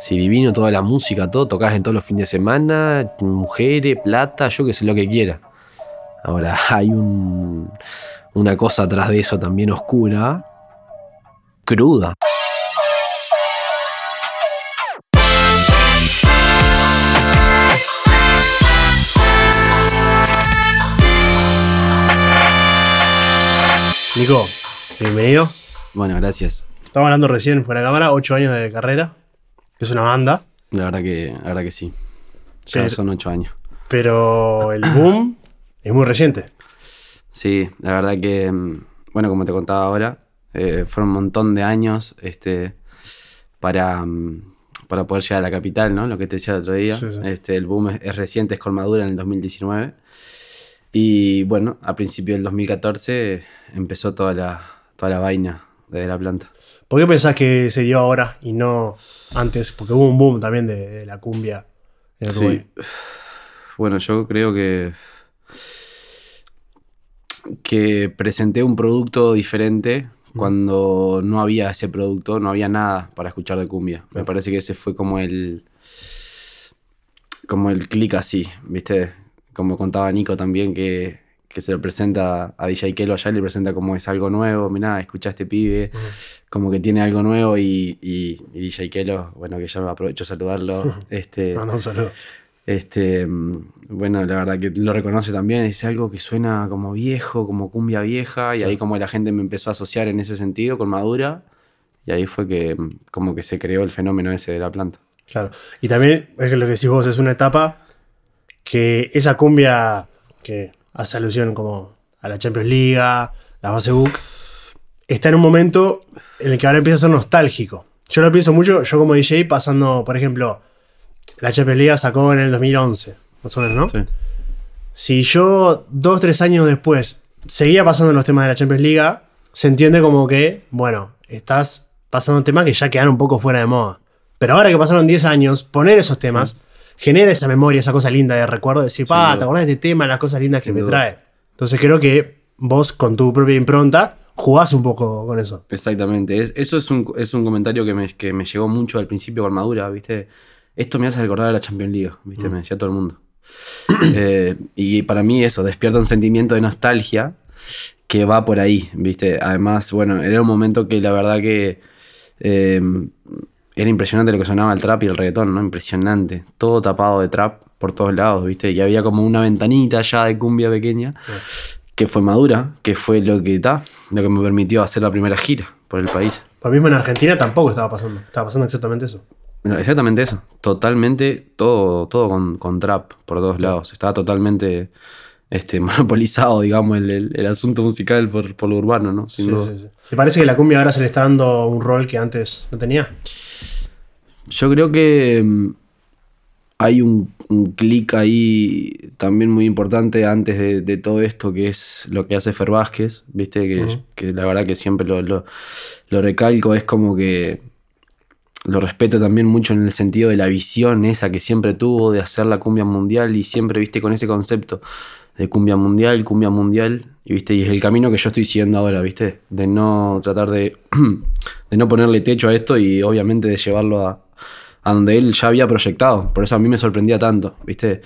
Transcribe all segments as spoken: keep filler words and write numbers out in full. Si divino, toda la música, todo, tocás en todos los fines de semana, mujeres, plata, yo que sé, lo que quiera. Ahora, hay un, una cosa atrás de eso también oscura, cruda. Nico, bienvenido. Bueno, gracias. Estaba hablando recién fuera de cámara, ocho años de carrera. Es una banda. La verdad que, la verdad que sí. Ya pero, son ocho años. Pero el boom es muy reciente. Sí, la verdad que, bueno, como te contaba ahora, eh, fueron un montón de años este, para, para poder llegar a la capital, ¿no? Lo que te decía el otro día. Sí, sí. Este, el boom es, es reciente, es con Madura en el dos mil diecinueve. Y bueno, a principios del dos mil catorce empezó toda la, toda la vaina de la planta. ¿Por qué pensás que se dio ahora y no antes? Porque hubo un boom también de, de la cumbia en Uruguay. Sí. Bueno, yo creo que, que presenté un producto diferente mm. cuando no había ese producto, no había nada para escuchar de cumbia. Mm. Me parece que ese fue como el, como el click así, ¿viste? Como contaba Nico también, que, que se lo presenta a D J Kelo allá, le presenta como es algo nuevo, mirá, escuchá a este pibe, uh-huh. como que tiene algo nuevo y, y, y D J Kelo, bueno, que ya me aprovecho saludarlo. este, Manda un saludo. Este, bueno, la verdad que lo reconoce también, es algo que suena como viejo, como cumbia vieja, y sí. ahí como la gente me empezó a asociar en ese sentido con Madura, y ahí fue que como que se creó el fenómeno ese de la planta. Claro, y también es que lo que decís vos es una etapa... Que esa cumbia que hace alusión como a la Champions League, la base book, está en un momento en el que ahora empieza a ser nostálgico. Yo lo pienso mucho, yo como D J pasando, por ejemplo, la Champions League sacó en el dos mil once, más o menos, ¿no? Sí. Si yo dos, tres años después seguía pasando los temas de la Champions League, se entiende como que, bueno, estás pasando temas que ya quedaron un poco fuera de moda. Pero ahora que pasaron diez años, poner esos temas... Sí. Genera esa memoria, esa cosa linda de recuerdo, de decir, pa, ¿te acordás de este tema? Las cosas lindas que me trae. Entonces creo que vos, con tu propia impronta, jugás un poco con eso. Exactamente. Es, eso es un, es un comentario que me, que me llegó mucho al principio con Madura, ¿viste? Esto me hace recordar a la Champions League, ¿viste? Mm. Me decía todo el mundo. eh, y para mí eso, despierta un sentimiento de nostalgia que va por ahí, ¿viste? Además, bueno, era un momento que la verdad que... Eh, Era impresionante lo que sonaba el trap y el reggaetón, ¿no? Impresionante. Todo tapado de trap por todos lados, ¿viste? Y había como una ventanita ya de cumbia pequeña, sí. que fue Madura, que fue lo que ta, lo que me permitió hacer la primera gira por el país. Pero mismo en Argentina tampoco estaba pasando. Estaba pasando exactamente eso. No, exactamente eso. Totalmente todo, todo con, con trap por todos lados. Estaba totalmente este, monopolizado, digamos, el, el, el asunto musical por, por lo urbano, ¿no? Sin sí, duda. Sí, sí. ¿Te parece que la cumbia ahora se le está dando un rol que antes no tenía? Yo creo que hay un, un clic ahí también muy importante antes de, de todo esto, que es lo que hace Fer Vázquez, ¿viste? Que, uh-huh. que la verdad que siempre lo, lo, lo recalco, es como que lo respeto también mucho en el sentido de la visión esa que siempre tuvo de hacer la cumbia mundial y siempre, ¿viste? Con ese concepto de cumbia mundial, cumbia mundial, y ¿viste? Y es el camino que yo estoy siguiendo ahora, ¿viste? De no tratar de, de no ponerle techo a esto y obviamente de llevarlo a... a donde él ya había proyectado. Por eso a mí me sorprendía tanto, ¿viste?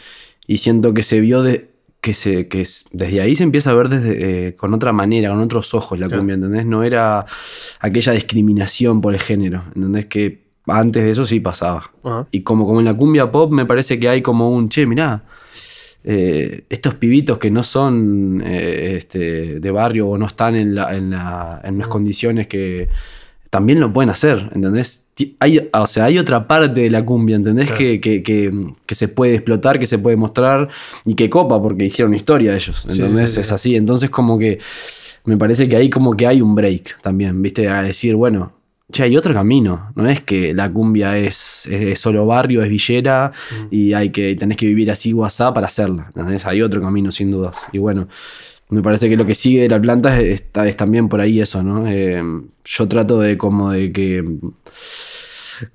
Y siento que se vio de, que se que desde ahí se empieza a ver desde, eh, con otra manera, con otros ojos la cumbia, ¿entendés? No era aquella discriminación por el género, ¿entendés? Que antes de eso sí pasaba. Uh-huh. Y como, como en la cumbia pop me parece que hay como un, che, mirá, eh, estos pibitos que no son eh, este, de barrio o no están en, la, en, la, en las uh-huh. condiciones que... También lo pueden hacer, ¿entendés? Hay, o sea, hay otra parte de la cumbia, ¿entendés? Claro. Que, que, que, que se puede explotar, que se puede mostrar y que copa porque hicieron historia ellos, ¿entendés? Sí, sí, sí, es sí. así. Entonces como que me parece que ahí como que hay un break también, ¿viste? A decir, bueno, che, hay otro camino. No es que la cumbia es, es, es solo barrio, es villera uh-huh. y hay que tenés que vivir así guasá para hacerla, ¿entendés? Hay otro camino sin dudas. Y bueno... Me parece que lo que sigue de la planta es, es, es también por ahí eso, ¿no? Eh, yo trato de como de que...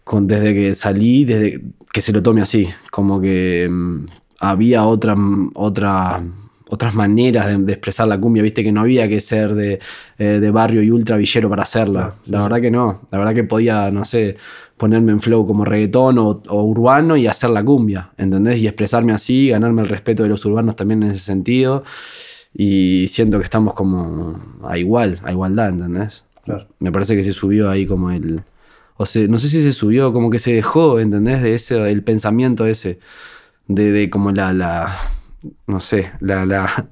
Con, desde que salí, desde que se lo tome así. Como que um, había otra, otra, otras maneras de, de expresar la cumbia, ¿viste? Que no había que ser de, eh, de barrio y ultra villero para hacerla. Ah, sí, la sí. verdad que no. La verdad que podía, no sé... ponerme en flow como reggaetón o, o urbano y hacer la cumbia, ¿entendés? Y expresarme así, ganarme el respeto de los urbanos también en ese sentido. Y siento que estamos como a igual, a igualdad, ¿entendés? Claro. Me parece que se subió ahí como el... O sea, no sé si se subió, como que se dejó, ¿entendés? De ese, el pensamiento ese, de, de como la, la... No sé, la, la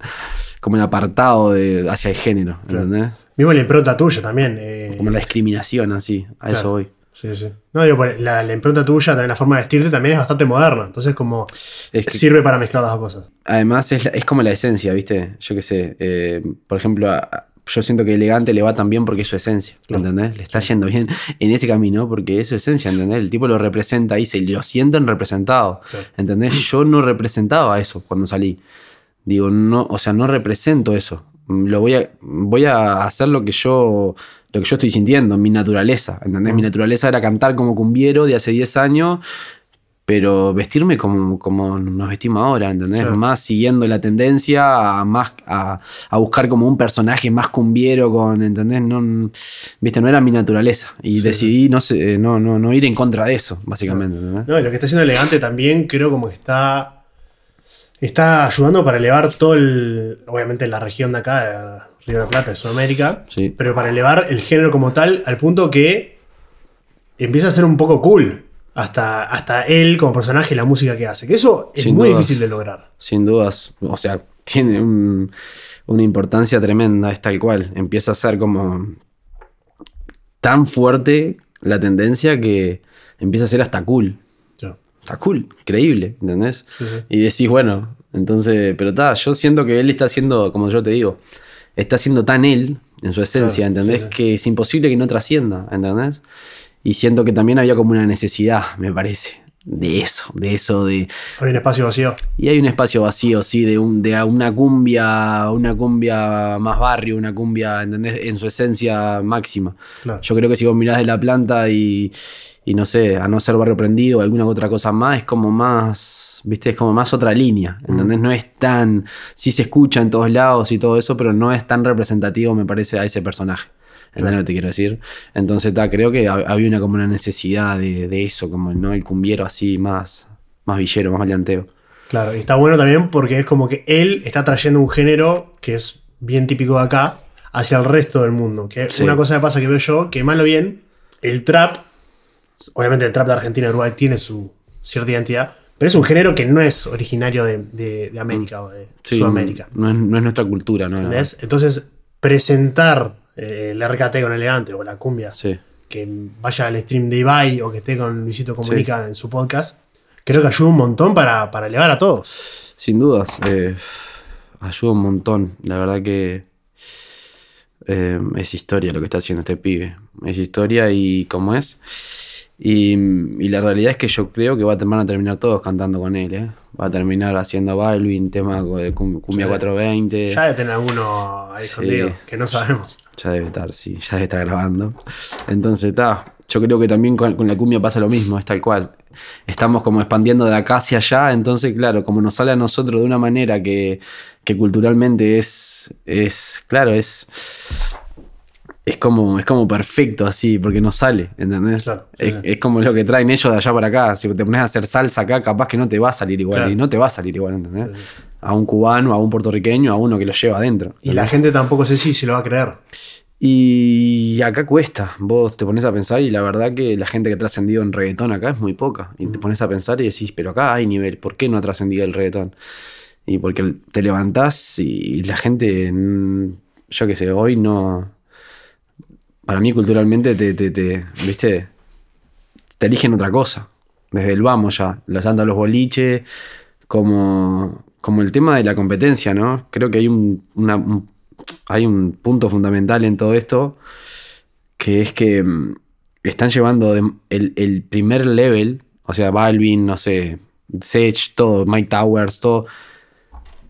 como el apartado de, hacia el género, ¿entendés? Claro. Mismo la impronta tuya también. Eh, como la discriminación, así, a claro. eso voy. Sí, sí. No, digo, la, la impronta tuya, también la forma de vestirte también es bastante moderna. Entonces, como es que, sirve para mezclar las dos cosas. Además, es, es como la esencia, ¿viste? Yo qué sé. Eh, por ejemplo, a, yo siento que Elegante le va tan bien porque es su esencia, claro. ¿entendés? Le está yendo bien en ese camino porque es su esencia, ¿entendés? El tipo lo representa y se lo sienten representado, claro. ¿entendés? Yo no representaba eso cuando salí. Digo, no, o sea, no represento eso. Lo voy a, voy a hacer lo que yo... lo que yo estoy sintiendo, mi naturaleza, ¿entendés? Uh-huh. Mi naturaleza era cantar como cumbiero de hace diez años, pero vestirme como, como nos vestimos ahora, ¿entendés? Claro. Más siguiendo la tendencia a, más, a, a buscar como un personaje más cumbiero, con, ¿entendés? No, ¿viste? No era mi naturaleza y sí. decidí no, sé, no, no, no ir en contra de eso, básicamente. Claro. No, y lo que está haciendo Elegante también creo como que está... Está ayudando para elevar todo el... Obviamente la región de acá, de Río de la Plata, de Sudamérica. Sí. Pero para elevar el género como tal al punto que empieza a ser un poco cool. Hasta, hasta él como personaje y la música que hace. Que eso es muy difícil de lograr. Sin dudas. O sea, tiene un, una importancia tremenda, es tal cual. Empieza a ser como... Tan fuerte la tendencia que empieza a ser hasta cool. Está cool, creíble, ¿entendés? Sí, sí. Y decís, bueno, entonces... Pero está, yo siento que él está haciendo, como yo te digo, está siendo tan él en su esencia, claro, ¿entendés? Sí, sí. Que es imposible que no trascienda, ¿entendés? Y siento que también había como una necesidad, me parece, de eso, de eso de... Hay un espacio vacío. Y hay un espacio vacío, sí, de, un, de una cumbia, una cumbia más barrio, una cumbia, ¿entendés? En su esencia máxima. Claro. Yo creo que si vos mirás De La Planta y... Y no sé, a no ser Barrio Prendido o alguna otra cosa más, es como más, ¿viste? Es como más otra línea, ¿entendés? Mm. No es tan, sí se escucha en todos lados y todo eso, pero no es tan representativo, me parece, a ese personaje. ¿Entendés lo que te quiero decir? Entonces, ta, creo que había una como una necesidad de, de eso, como ¿no? el cumbiero así, más, más villero, más maleanteo. Claro, y está bueno también porque es como que él está trayendo un género que es bien típico de acá hacia el resto del mundo. Que sí. Una cosa que pasa que veo yo, que mal o bien, el trap... Obviamente el trap de Argentina y Uruguay tiene su cierta identidad, pero es un género que no es originario de, de, de América mm. o de sí, Sudamérica. No, no es nuestra cultura, ¿no? ¿Entendés? Entonces, presentar eh, el R K T con Elegante o la cumbia, sí. que vaya al stream de Ibai o que esté con Luisito Comunica sí. en su podcast, creo que ayuda un montón para, para elevar a todos. Sin dudas, eh, ayuda un montón. La verdad que eh, es historia lo que está haciendo este pibe. Es historia y cómo es... Y, y la realidad es que yo creo que van a terminar todos cantando con él, ¿eh? Va a terminar haciendo Balvin, tema de cumbia ya cuatrocientos veinte. Ya debe tener alguno ahí escondido, sí. que no sabemos. Ya debe estar, sí, ya debe estar grabando. Entonces, está. Yo creo que también con, con la cumbia pasa lo mismo, es tal cual. Estamos como expandiendo de acá hacia allá, entonces, claro, como nos sale a nosotros de una manera que, que culturalmente es, es, claro, es... Es como, es como perfecto así, porque no sale, ¿entendés? Claro, sí, es, sí. es como lo que traen ellos de allá para acá. Si te pones a hacer salsa acá, capaz que no te va a salir igual. Claro. Y no te va a salir igual, ¿entendés? Sí, sí. A un cubano, a un puertorriqueño, a uno que lo lleva adentro. Y la gente tampoco sé si se lo va a creer. Y acá cuesta. Vos te pones a pensar y la verdad que la gente que ha trascendido en reggaetón acá es muy poca. Y mm. te pones a pensar y decís, pero acá hay nivel. ¿Por qué no ha trascendido el reggaetón? Y porque te levantás y la gente, yo qué sé, hoy no... Para mí, culturalmente, te, te, te, ¿viste? Te eligen otra cosa. Desde el vamos ya. Los andan a los boliches. Como, como el tema de la competencia, ¿no? Creo que hay un, una, un, hay un punto fundamental en todo esto. Que es que están llevando de, el, el primer level. O sea, Balvin, no sé, Sech, todo, Mike Towers, todo.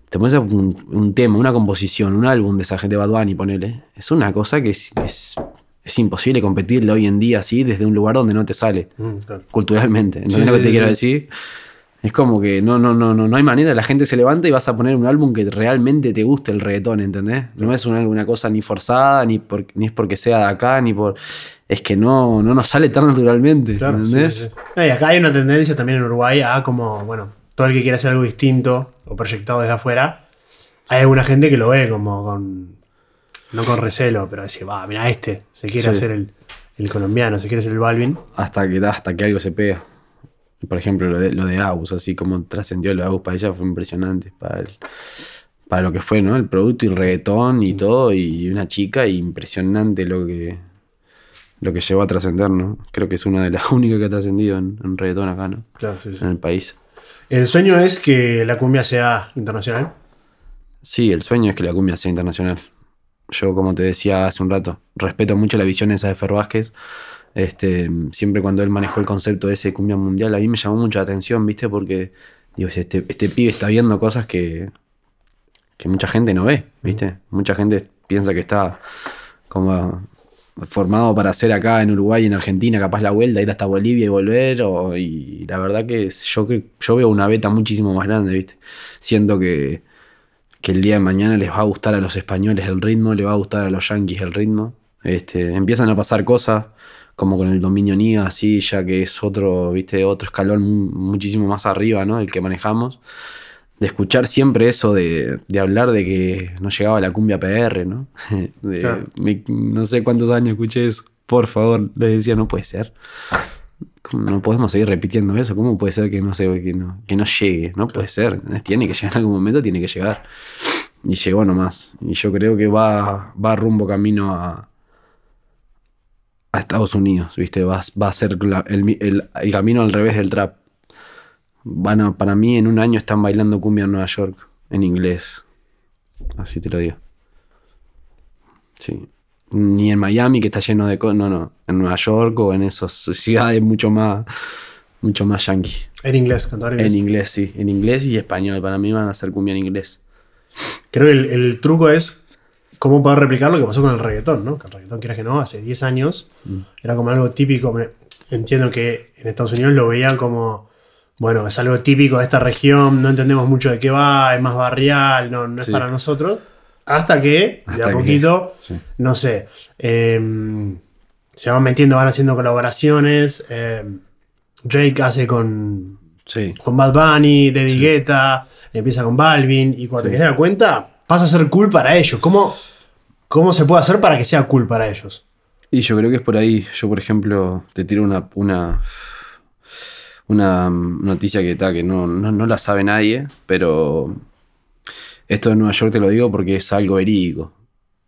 Te pones un, un tema, una composición, un álbum de esa gente de Bad Bunny, ponele. Es una cosa que es... es Es imposible competirle hoy en día así desde un lugar donde no te sale mm, claro. culturalmente. ¿Entendés sí, lo que sí, te sí. quiero decir? Es como que no, no, no, no, no hay manera. La gente se levanta y vas a poner un álbum que realmente te guste el reggaetón, ¿entendés? No es una, una cosa ni forzada, ni, por, ni es porque sea de acá, ni por... es que no, no nos sale tan naturalmente. Claro, ¿entendés? Sí, sí. No, y acá hay una tendencia también en Uruguay a como, bueno, todo el que quiere hacer algo distinto o proyectado desde afuera, hay alguna gente que lo ve como con, no con recelo, pero dice, va, mira este, se quiere sí. hacer el, el colombiano, se quiere hacer el Balvin. Hasta que, hasta que algo se pega. Por ejemplo, lo de, lo de Agus, así como trascendió lo de Agus para ella fue impresionante. Para el, para lo que fue, ¿no? El producto y el reggaetón y todo, y una chica, y impresionante lo que lo que llevó a trascender, ¿no? Creo que es una de las únicas que ha trascendido en, en reggaetón acá, ¿no? Claro, sí, sí. En el país. ¿El sueño es que la cumbia sea internacional? Sí, el sueño es que la cumbia sea internacional. Yo, como te decía hace un rato, respeto mucho la visión esa de Fer Vázquez. Este, siempre cuando él manejó el concepto de ese cumbia mundial, a mí me llamó mucho la atención, ¿viste? Porque digo, este, este pibe está viendo cosas que, que mucha gente no ve, ¿viste? Uh-huh. Mucha gente piensa que está como formado para hacer acá en Uruguay, en Argentina, capaz la vuelta, ir hasta Bolivia y volver. O, y la verdad que yo, yo veo una beta muchísimo más grande, ¿viste? Siento que, que el día de mañana les va a gustar a los españoles el ritmo, les va a gustar a los yanquis el ritmo. Este, empiezan a pasar cosas como con el dominio N I A, así, ya que es otro, viste, otro escalón muchísimo más arriba, ¿no? El que manejamos. De escuchar siempre eso de, de hablar de que no llegaba la cumbia P R, ¿no? De, claro. me, no sé cuántos años escuché eso. Por favor, les decía, no puede ser. No podemos seguir repitiendo eso. ¿Cómo puede ser que no, se, que no, que no llegue? No puede ser. Tiene que llegar en algún momento, tiene que llegar. Y llegó nomás. Y yo creo que va, va rumbo camino a... a Estados Unidos, ¿viste? Va, va a ser la, el, el, el camino al revés del trap. Van a, para mí, en un año están bailando cumbia en Nueva York, en inglés. Así te lo digo. Sí. Ni en Miami, que está lleno de... Co- no, no. En Nueva York o en esas ciudades mucho más... mucho más yankee. En inglés, cantar en inglés. En inglés, sí. En inglés y español. Para mí van a hacer cumbia en inglés. Creo que el, el truco es... ¿cómo poder replicar lo que pasó con el reggaetón, no? Que el reggaetón, quieras que no, hace diez años mm. era como algo típico. Me, entiendo que en Estados Unidos lo veían como, bueno, es algo típico de esta región, no entendemos mucho de qué va, es más barrial, no, no es sí. para nosotros. Hasta que, hasta de a poquito, que, sí. no sé, eh, se van metiendo, van haciendo colaboraciones. Eh, Drake hace con, sí. con Bad Bunny, David sí. Guetta, empieza con Balvin, y cuando sí. te querés dar cuenta... pasa a ser cool para ellos. ¿Cómo, ¿Cómo se puede hacer para que sea cool para ellos? Y yo creo que es por ahí. Yo, por ejemplo, te tiro una una, una noticia que, ta, que no, no, no la sabe nadie, pero esto de Nueva York te lo digo porque es algo verídico.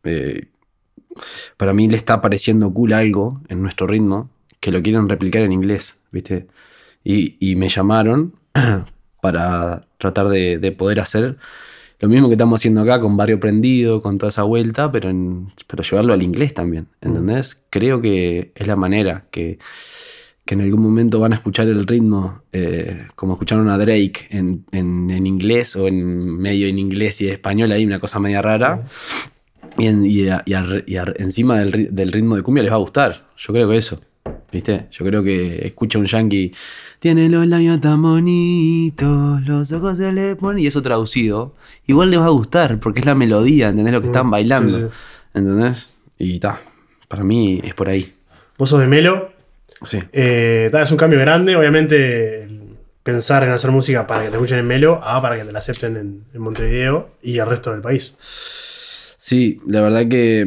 Eh, para mí le está pareciendo cool algo en nuestro ritmo que lo quieren replicar en inglés, ¿viste? Y, y me llamaron para tratar de, de poder hacer... lo mismo que estamos haciendo acá con Barrio Prendido, con toda esa vuelta, pero, en, pero llevarlo al inglés también, ¿entendés? Mm. Creo que es la manera que, que en algún momento van a escuchar el ritmo, eh, como escucharon a Drake en, en, en inglés o en medio en inglés y español, ahí una cosa media rara. Mm. Y, en, y, a, y, a, y a, encima del, del ritmo de cumbia les va a gustar. Yo creo que eso, ¿viste? Yo creo que escucha un yankee, tiene los labios tan bonitos, los ojos se le ponen, y eso traducido, igual les va a gustar, porque es la melodía, ¿entendés? Lo que están bailando, sí, sí. ¿entendés? Y está, para mí es por ahí. Vos sos de Melo, sí. eh, es un cambio grande, obviamente, pensar en hacer música para que te escuchen en Melo, a para que te la acepten en, en Montevideo y el resto del país. Sí, la verdad que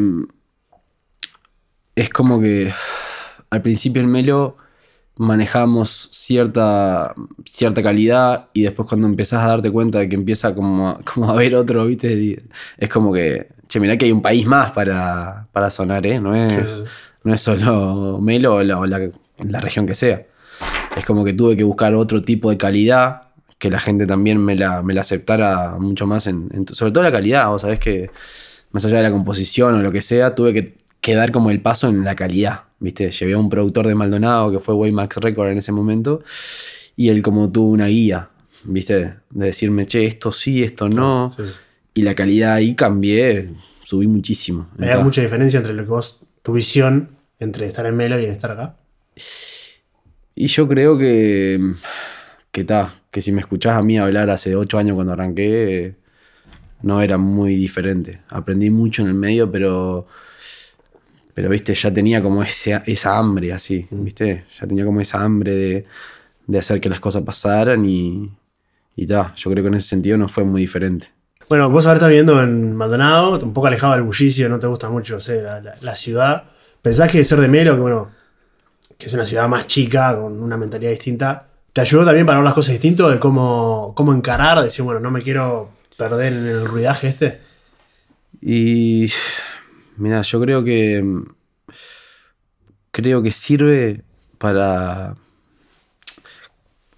es como que... al principio en Melo manejamos cierta, cierta calidad, y después cuando empezás a darte cuenta de que empieza como a, como a ver otro, ¿viste? Es como que, che, mirá que hay un país más para, para sonar, ¿eh? No es, no es solo Melo o, la, o la, la región que sea. Es como que tuve que buscar otro tipo de calidad que la gente también me la, me la aceptara mucho más, en, en, sobre todo la calidad. Vos sabés que más allá de la composición o lo que sea, tuve que quedar como el paso en la calidad, ¿viste? Llevé a un productor de Maldonado, que fue Waymax Record en ese momento, y él como tuvo una guía, ¿viste? De decirme, che, esto sí, esto no. Sí, sí. Y la calidad ahí cambié, subí muchísimo. ¿Hay entonces, mucha diferencia entre lo que vos, tu visión, entre estar en Melo y estar acá? Y yo creo que... que ta, que si me escuchás a mí hablar hace ocho años cuando arranqué, no era muy diferente. Aprendí mucho en el medio, pero... Pero, viste, ya tenía como ese, esa hambre así, viste. Ya tenía como esa hambre de, de hacer que las cosas pasaran y, y ta. Yo creo que en ese sentido no fue muy diferente. Bueno, vos ahora estás viviendo en Maldonado, un poco alejado del bullicio, no te gusta mucho, o sea, la, la, la ciudad. ¿Pensás que ser de Melo, que bueno, que es una ciudad más chica, con una mentalidad distinta, te ayudó también para ver las cosas distintas, de cómo, cómo encarar, de decir, bueno, no me quiero perder en el ruidaje este? Y... Mirá, yo creo que creo que sirve para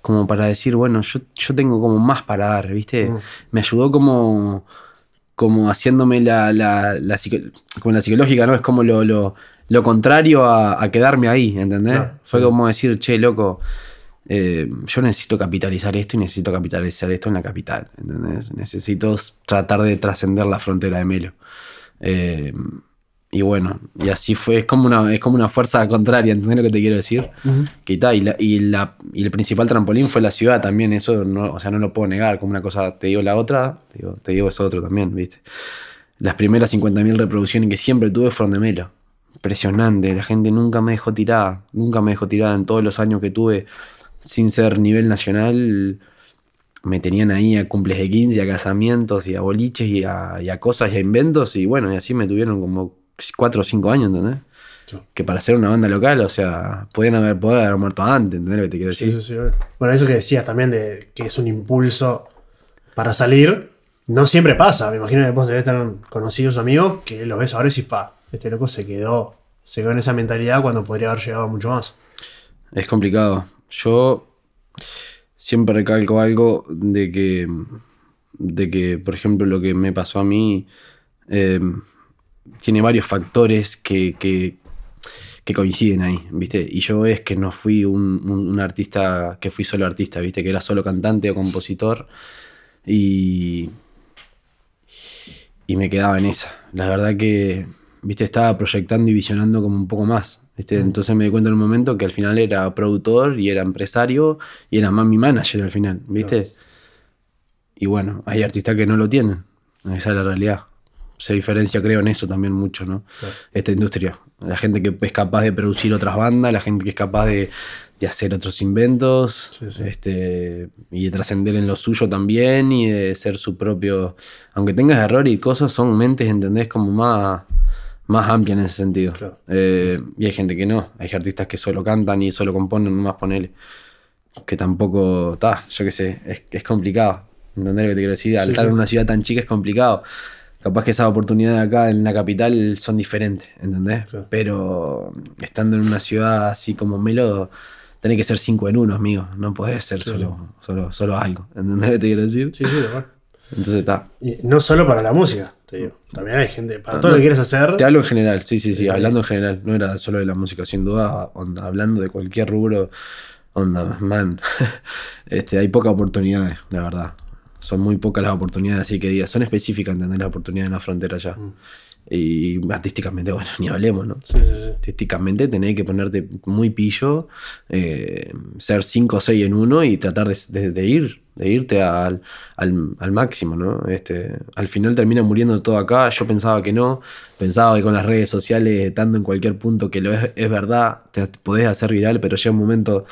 como para decir, bueno, yo, yo tengo como más para dar, ¿viste? Mm. Me ayudó como como haciéndome la, la, la, como la psicológica, ¿no? Es como lo, lo, lo contrario a, a quedarme ahí, ¿entendés? Claro. Fue como decir, che, loco, eh, yo necesito capitalizar esto y necesito capitalizar esto en la capital, ¿entendés? Necesito tratar de trascender la frontera de Melo. Eh, y bueno, y así fue, es como una, es como una fuerza contraria, ¿entendés lo que te quiero decir? Uh-huh. Que, ta, y, la, y, la, y el principal trampolín fue la ciudad también, eso no, o sea, no lo puedo negar, como una cosa te digo la otra, te digo, te digo eso otro también, ¿viste? Las primeras cincuenta mil reproducciones que siempre tuve fueron de Melo. Impresionante, la gente nunca me dejó tirada, nunca me dejó tirada en todos los años que tuve sin ser nivel nacional. Me tenían ahí a cumples de quince, a casamientos y a boliches y a, y a cosas y a inventos. Y bueno, y así me tuvieron como cuatro o cinco años, ¿entendés? Sí. Que para ser una banda local, o sea, podían haber, poder haber muerto antes, ¿entendés lo que te quiero decir? Sí, sí, sí. Bueno, eso que decías también de que es un impulso para salir, no siempre pasa. Me imagino que vos debés tener conocidos amigos que los ves ahora y decís, pa, este loco se quedó, se quedó en esa mentalidad cuando podría haber llegado mucho más. Es complicado. Yo... siempre recalco algo de que, de que, por ejemplo, lo que me pasó a mí eh, tiene varios factores que, que, que coinciden ahí, ¿viste? Y yo es que no fui un, un, un artista, que fui solo artista, ¿viste? Que era solo cantante o compositor y, y me quedaba en esa. La verdad que, ¿viste? Estaba proyectando y visionando como un poco más. Este, entonces me di cuenta en un momento que al final era productor y era empresario y era más mi manager al final, ¿viste? Claro. Y bueno, hay artistas que no lo tienen, esa es la realidad. Se diferencia, creo, en eso también mucho, ¿no? Claro. Esta industria, la gente que es capaz de producir otras bandas, la gente que es capaz de, de hacer otros inventos, sí, sí. Este, y de trascender en lo suyo también y de ser su propio, aunque tengas error y cosas, son mentes, ¿entendés? Como más... más amplia en ese sentido. Claro. Eh, y hay gente que no. Hay artistas que solo cantan y solo componen, nomás ponele. Que tampoco... Ta, yo qué sé, es, es complicado. ¿Entendés lo que te quiero decir? Al estar en una ciudad tan chica es complicado. Capaz que esas oportunidades acá en la capital son diferentes, ¿entendés? Claro. Pero estando en una ciudad así como Melo, tenés que ser cinco en uno, amigo. No podés ser sí, solo, sí. Solo, solo algo. ¿Entendés lo que te quiero decir? Sí, sí, de acuerdo. Entonces está. No solo para la música, te digo. También hay gente. Para no, todo no, lo que quieres hacer. Te hablo en general, sí, sí, sí. Hablando en general. No era solo de la música, sin duda. Onda, hablando de cualquier rubro. Onda, man. este, hay pocas oportunidades, la verdad. Son muy pocas las oportunidades, así que digas. Son específicas, entender las oportunidades en la frontera allá. Mm. Y artísticamente, bueno, ni hablemos, ¿no? Sí, sí, sí. Artísticamente tenés que ponerte muy pillo, eh, ser cinco o seis en uno y tratar de, de, de ir, de irte al, al, al máximo, ¿no? Este, al final termina muriendo todo acá. Yo pensaba que no, pensaba que con las redes sociales, estando en cualquier punto que lo es, es verdad, te podés hacer viral, pero llega un momento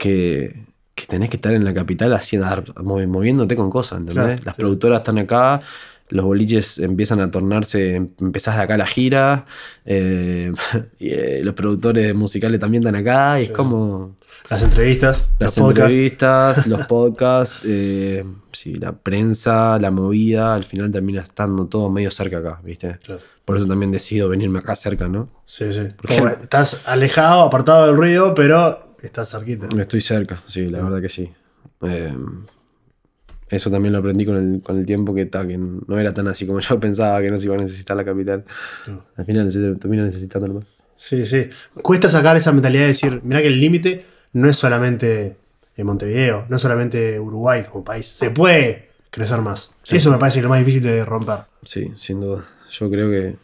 que... que tenés que estar en la capital haciendo, moviéndote con cosas, ¿entendés? Claro, las sí. productoras están acá, los boliches empiezan a tornarse, empezás de acá la gira, eh, y, eh, los productores musicales también están acá, y es sí. como... Las entrevistas, las los entrevistas, podcasts. los podcasts, eh, sí, la prensa, la movida, al final termina estando todo medio cerca acá, ¿viste? Claro. Por eso también decido venirme acá cerca, ¿no? Sí, sí. Porque bueno, estás alejado, apartado del ruido, pero... Estás cerquita. Estoy cerca, sí, la sí. verdad que sí. Eh, eso también lo aprendí con el, con el tiempo que, ta, que no era tan así como yo pensaba que no se iba a necesitar la capital. No. Al final se termina necesitándolo más. Sí, sí. Cuesta sacar esa mentalidad de decir, mirá que el límite no es solamente en Montevideo, no es solamente Uruguay como país. Se puede crecer más. Sí. Eso me parece lo más difícil de romper. Sí, sin duda. Yo creo que,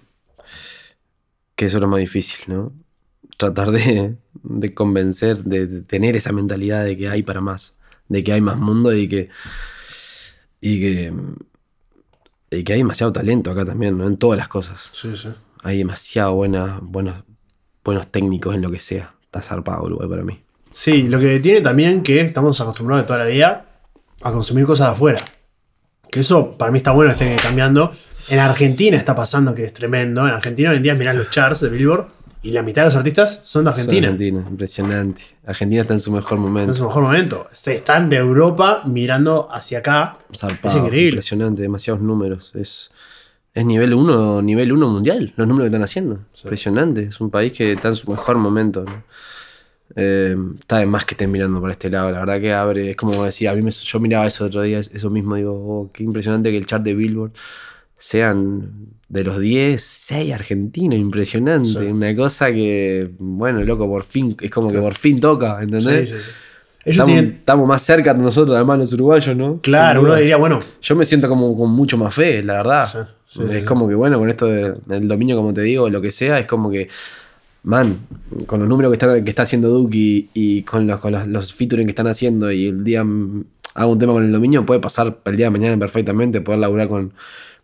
que eso es lo más difícil, ¿no? Tratar de, de convencer, de, de tener esa mentalidad de que hay para más, de que hay más mundo y que, y que, y que hay demasiado talento acá también, ¿no? En todas las cosas. Sí, sí. hay demasiado buena, buenos, buenos técnicos en lo que sea. Está zarpado Uruguay para mí. Sí, lo que tiene también que estamos acostumbrados de toda la vida a consumir cosas de afuera. Que eso para mí está bueno que esté cambiando. En Argentina está pasando que es tremendo. En Argentina hoy en día mirás los charts de Billboard y la mitad de los artistas son de Argentina. Son Argentina, impresionante. Argentina está en su mejor momento. Está en su mejor momento. Están de Europa mirando hacia acá. Zarpado, es increíble. Impresionante, demasiados números. Es, es nivel uno, nivel uno mundial, los números que están haciendo. Sí. Impresionante. Es un país que está en su mejor momento, ¿no? Eh, está de más que estén mirando para este lado. La verdad que abre, es como decía, a mí me, yo miraba eso otro día, eso mismo, digo, oh, qué impresionante que el chart de Billboard sean de los diez, seis argentinos, impresionante. Sí. Una cosa que, bueno, loco, por fin, es como que por fin toca, ¿entendés? Sí, sí, sí. Ellos estamos, tienen... estamos más cerca de nosotros, además, los uruguayos, ¿no? Claro, uno diría, bueno. Yo me siento como con mucho más fe, la verdad. Sí, sí, es sí, como sí. que, bueno, con esto del de, dominio, como te digo, lo que sea, es como que. Man, con los números que está, que está haciendo Duki y, y con, los, con los, los featuring que están haciendo y el día hago un tema con el dominio, puede pasar el día de mañana perfectamente, poder laburar con,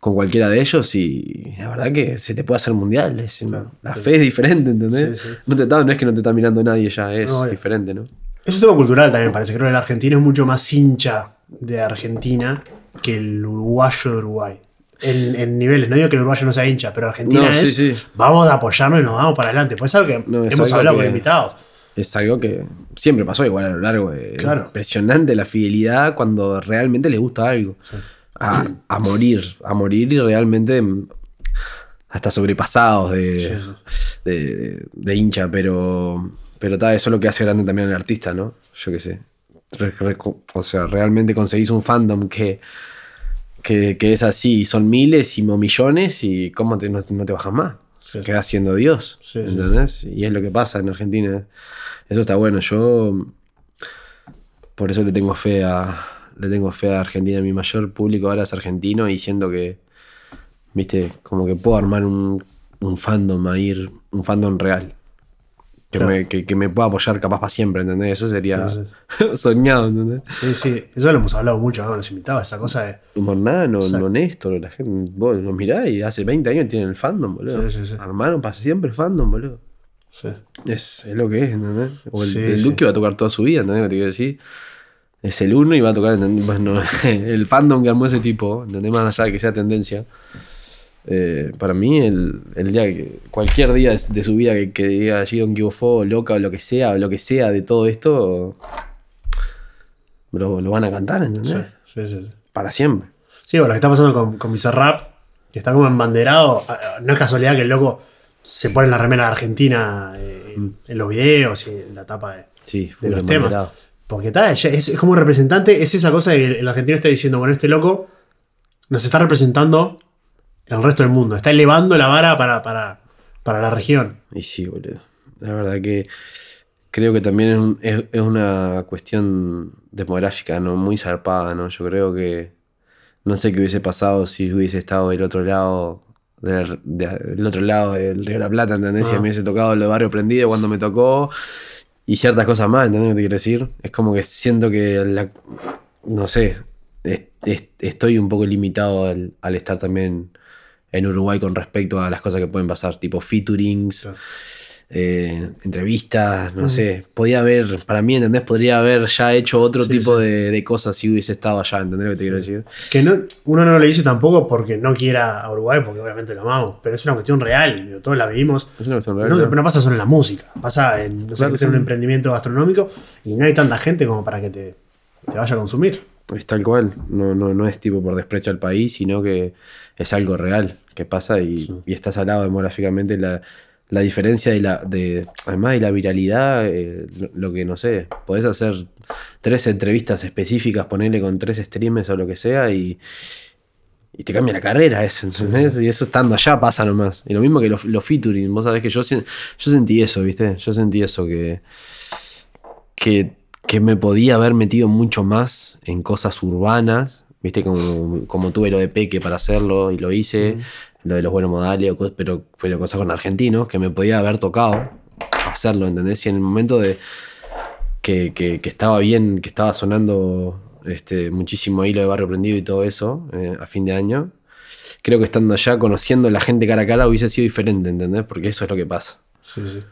con cualquiera de ellos y la verdad que se te puede hacer mundial. Es, claro, la sí. fe es diferente, ¿entendés? Sí, sí. No, te, no es que no te está mirando nadie ya, es no, diferente, ¿no? Es un tema cultural también, parece. Creo que el argentino es mucho más hincha de Argentina que el uruguayo de Uruguay. En, en niveles, no digo que el uruguayo no sea hincha, pero Argentina no, es sí, sí. vamos a apoyarnos y nos vamos para adelante. Pues es algo que no, es hemos algo hablado que, con invitados. Es algo que siempre pasó igual a lo largo de, claro. Impresionante la fidelidad cuando realmente les gusta algo. Sí. A, a morir, a morir y realmente hasta sobrepasados de, sí, sí. de, de, de hincha, pero, pero ta, eso es lo que hace grande también al artista, ¿no? Yo qué sé. Re, re, o sea, realmente conseguís un fandom que. Que, que es así, son miles y millones y cómo te, no, no te bajas más. Sí. Quedás siendo Dios, sí, ¿entendés? Sí, sí. Y es lo que pasa en Argentina. Eso está bueno. Yo por eso le tengo fe a le tengo fe a Argentina. Mi mayor público ahora es argentino y siento que, viste, como que puedo armar un, un fandom a ir, un fandom real. Que, claro. me, que, que me pueda apoyar capaz para siempre, ¿entendés? Eso sería sí, sí. soñado, ¿entendés? Sí, sí. Eso lo hemos hablado mucho, ¿no? Los invitados, esa cosa de... Humor nada, no, no honesto. La gente, vos lo mirás y hace veinte años tienen el fandom, boludo. Sí, sí, sí. Armaron para siempre el fandom, boludo. Sí. Es, es lo que es, ¿entendés? O el, sí, el Duque sí. va a tocar toda su vida, ¿entendés? Lo que te quiero decir. Es el uno y va a tocar, ¿entendés? Bueno, el fandom que armó ese tipo, ¿entendés? Más allá de que sea tendencia... Eh, para mí, el, el día que, cualquier día de, de su vida que, que diga allí Don Kibofo, loca o lo que sea, o lo que sea de todo esto, lo, lo van a cantar, ¿entendés? Sí, sí, sí. Para siempre. Sí, bueno, lo que está pasando con, con Bizarrap, que está como embanderado, no es casualidad que el loco se pone en la remera de Argentina en, en los videos y en la tapa de, sí, de los temas. Porque está, es, es como un representante, es esa cosa de que el argentino está diciendo, bueno, este loco nos está representando. El resto del mundo. Está elevando la vara para, para, para la región. Y sí, boludo. La verdad que creo que también es, un, es, es una cuestión demográfica, ¿no? Muy zarpada, ¿no? Yo creo que... No sé qué hubiese pasado si hubiese estado del otro lado del, del otro lado del Río de la Plata, ¿entendés? Ah. Si me hubiese tocado el Barrio Prendido cuando me tocó y ciertas cosas más, ¿entendés lo que te quiero decir? Es como que siento que... La, no sé. Es, es, estoy un poco limitado al, al estar también... en Uruguay con respecto a las cosas que pueden pasar, tipo featurings, claro. eh, entrevistas, no mm. sé. Podía haber, para mí, ¿entendés? Podría haber ya hecho otro sí, tipo sí. De, de cosas si hubiese estado allá, ¿entendés lo que te quiero decir? Que no, uno no lo dice tampoco porque no quiera a Uruguay, porque obviamente lo amamos, pero es una cuestión real, digo, todos la vivimos. Es una cuestión real, no, claro. No pasa solo en la música, pasa en, no sé, claro, sí. en un emprendimiento gastronómico y no hay tanta gente como para que te, te vaya a consumir. Es tal cual, no, no, no es tipo por desprecio al país, sino que es algo real que pasa y, sí. y estás al lado demográficamente la, la diferencia de la, de, además de la viralidad, eh, lo que no sé, podés hacer tres entrevistas específicas, ponerle con tres streamers o lo que sea y, y te cambia la carrera eso, ¿entendés? Y eso estando allá pasa nomás. Y lo mismo que los, los featuring, vos sabés que yo, yo sentí eso, ¿viste? Yo sentí eso que... que que me podía haber metido mucho más en cosas urbanas, viste, como, como tuve lo de Peque para hacerlo y lo hice, mm. lo de los buenos modales, pero, pero cosas con argentinos, que me podía haber tocado hacerlo, ¿entendés? Y en el momento de que, que, que estaba bien, que estaba sonando este, muchísimo hilo de Barrio Prendido y todo eso, eh, a fin de año, creo que estando allá, conociendo a la gente cara a cara, hubiese sido diferente, ¿entendés? Porque eso es lo que pasa. Sí, sí.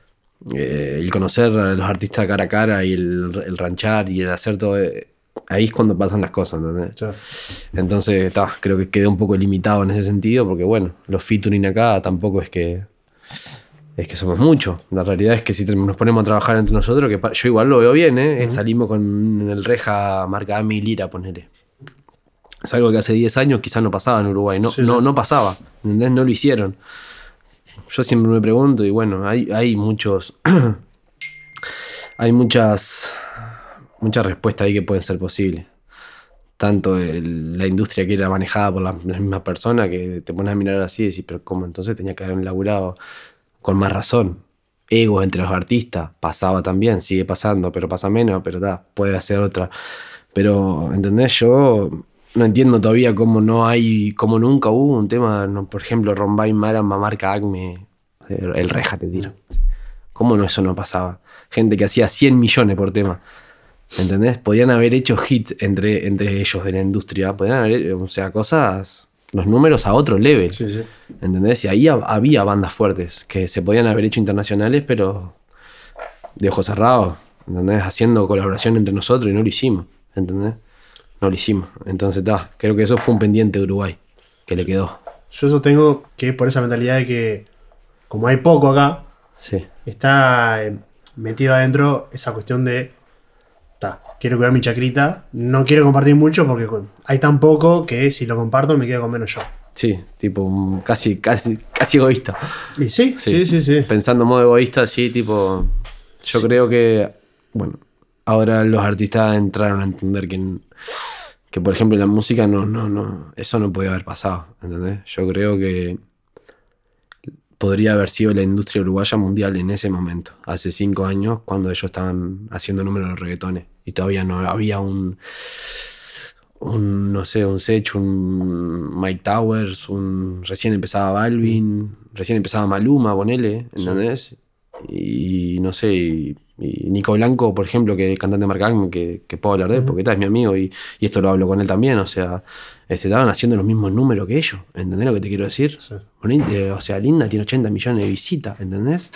Eh, el conocer a los artistas cara a cara y el, el ranchar y el hacer todo, eh, ahí es cuando pasan las cosas, ¿entendés? Claro. Entonces, ta, creo que quedé un poco limitado en ese sentido, porque bueno, los featuring acá tampoco es que es que somos muchos. La realidad es que si nos ponemos a trabajar entre nosotros, que yo igual lo veo bien, ¿eh? Uh-huh. Salimos con el Reja marca mil lira, ponele. Es algo que hace diez años quizás no pasaba en Uruguay, no, sí, no, sí. no pasaba, ¿entendés? No lo hicieron. Yo siempre me pregunto, y bueno, hay, hay muchos. hay muchas. Muchas respuestas ahí que pueden ser posibles. Tanto el, la industria que era manejada por las la mismas personas, que te pones a mirar así y decís, pero ¿cómo entonces tenía que haber laburado con más razón? Egos entre los artistas, pasaba también, sigue pasando, pero pasa menos, pero da, puede hacer otra. Pero, ¿entendés? Yo no entiendo todavía cómo no hay, cómo nunca hubo un tema, no, por ejemplo, Rombay Marama, marca Acme, el Reja te tiro. ¿Cómo no eso no pasaba? Gente que hacía cien millones por tema. ¿Entendés? Podían haber hecho hit entre, entre ellos de la industria. Podían haber, o sea, cosas, los números a otro level. Sí, sí. ¿Entendés? Y ahí ha, había bandas fuertes que se podían haber hecho internacionales, pero de ojos cerrados. ¿Entendés? Haciendo colaboración entre nosotros y no lo hicimos. ¿Entendés? No lo hicimos. Entonces, ta, creo que eso fue un pendiente de Uruguay que le quedó. Yo eso tengo que es por esa mentalidad de que, como hay poco acá, sí. está metido adentro esa cuestión de. Ta, quiero cuidar mi chacrita, no quiero compartir mucho porque hay tan poco que si lo comparto me quedo con menos yo. Sí, tipo casi casi casi egoísta. Y sí, sí, sí, sí. sí. Pensando en modo egoísta, sí, tipo yo sí. creo que bueno, ahora los artistas entraron a entender que que por ejemplo la música no no no, eso no podía haber pasado, ¿entendés? Yo creo que podría haber sido la industria uruguaya mundial en ese momento, hace cinco años, cuando ellos estaban haciendo números de reggaetones. Y todavía no había un, un no sé, un Sech, un Mike Towers, un recién empezaba Balvin, recién empezaba Maluma, ponele, ¿entendés? Sí. Y no sé, y, y Nico Blanco, por ejemplo, que es el cantante de Marca que, que puedo hablar de él, uh-huh. porque tal, es mi amigo y, y esto lo hablo con él también, o sea... estaban haciendo los mismos números que ellos, ¿entendés lo que te quiero decir? Sí. Bonita, o sea, Linda tiene ochenta millones de visitas, ¿entendés?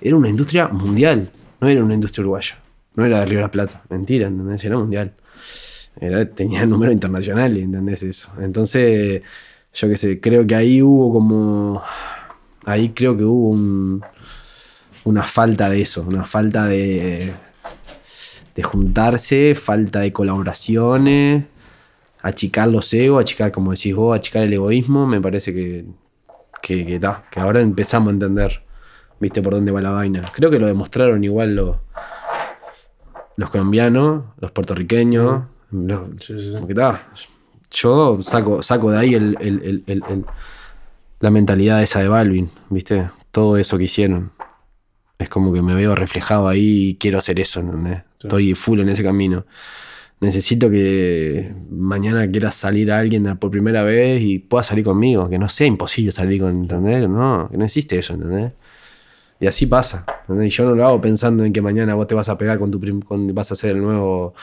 Era una industria mundial, no era una industria uruguaya, no era de Río de la Plata, mentira, ¿entendés? Era mundial, era, tenía números internacionales, ¿entendés eso? Entonces, yo qué sé, creo que ahí hubo como, ahí creo que hubo un, una falta de eso, una falta de, de juntarse, falta de colaboraciones, achicar los egos, achicar, como decís vos, achicar el egoísmo, me parece que que, que, da, que ahora empezamos a entender, viste, por dónde va la vaina. Creo que lo demostraron igual los los colombianos, los puertorriqueños, los, sí, sí, sí. Porque, da, yo saco, saco de ahí el, el, el, el, el, la mentalidad esa de Balvin, viste, todo eso que hicieron. Es como que me veo reflejado ahí y quiero hacer eso, ¿no? Sí. Estoy full en ese camino. Necesito que mañana quiera salir a alguien por primera vez y pueda salir conmigo. Que no sea imposible salir con, ¿entendés? No, que no existe eso, ¿entendés? Y así pasa, ¿entendés? Y yo no lo hago pensando en que mañana vos te vas a pegar con tu prim- con, vas a ser el nuevo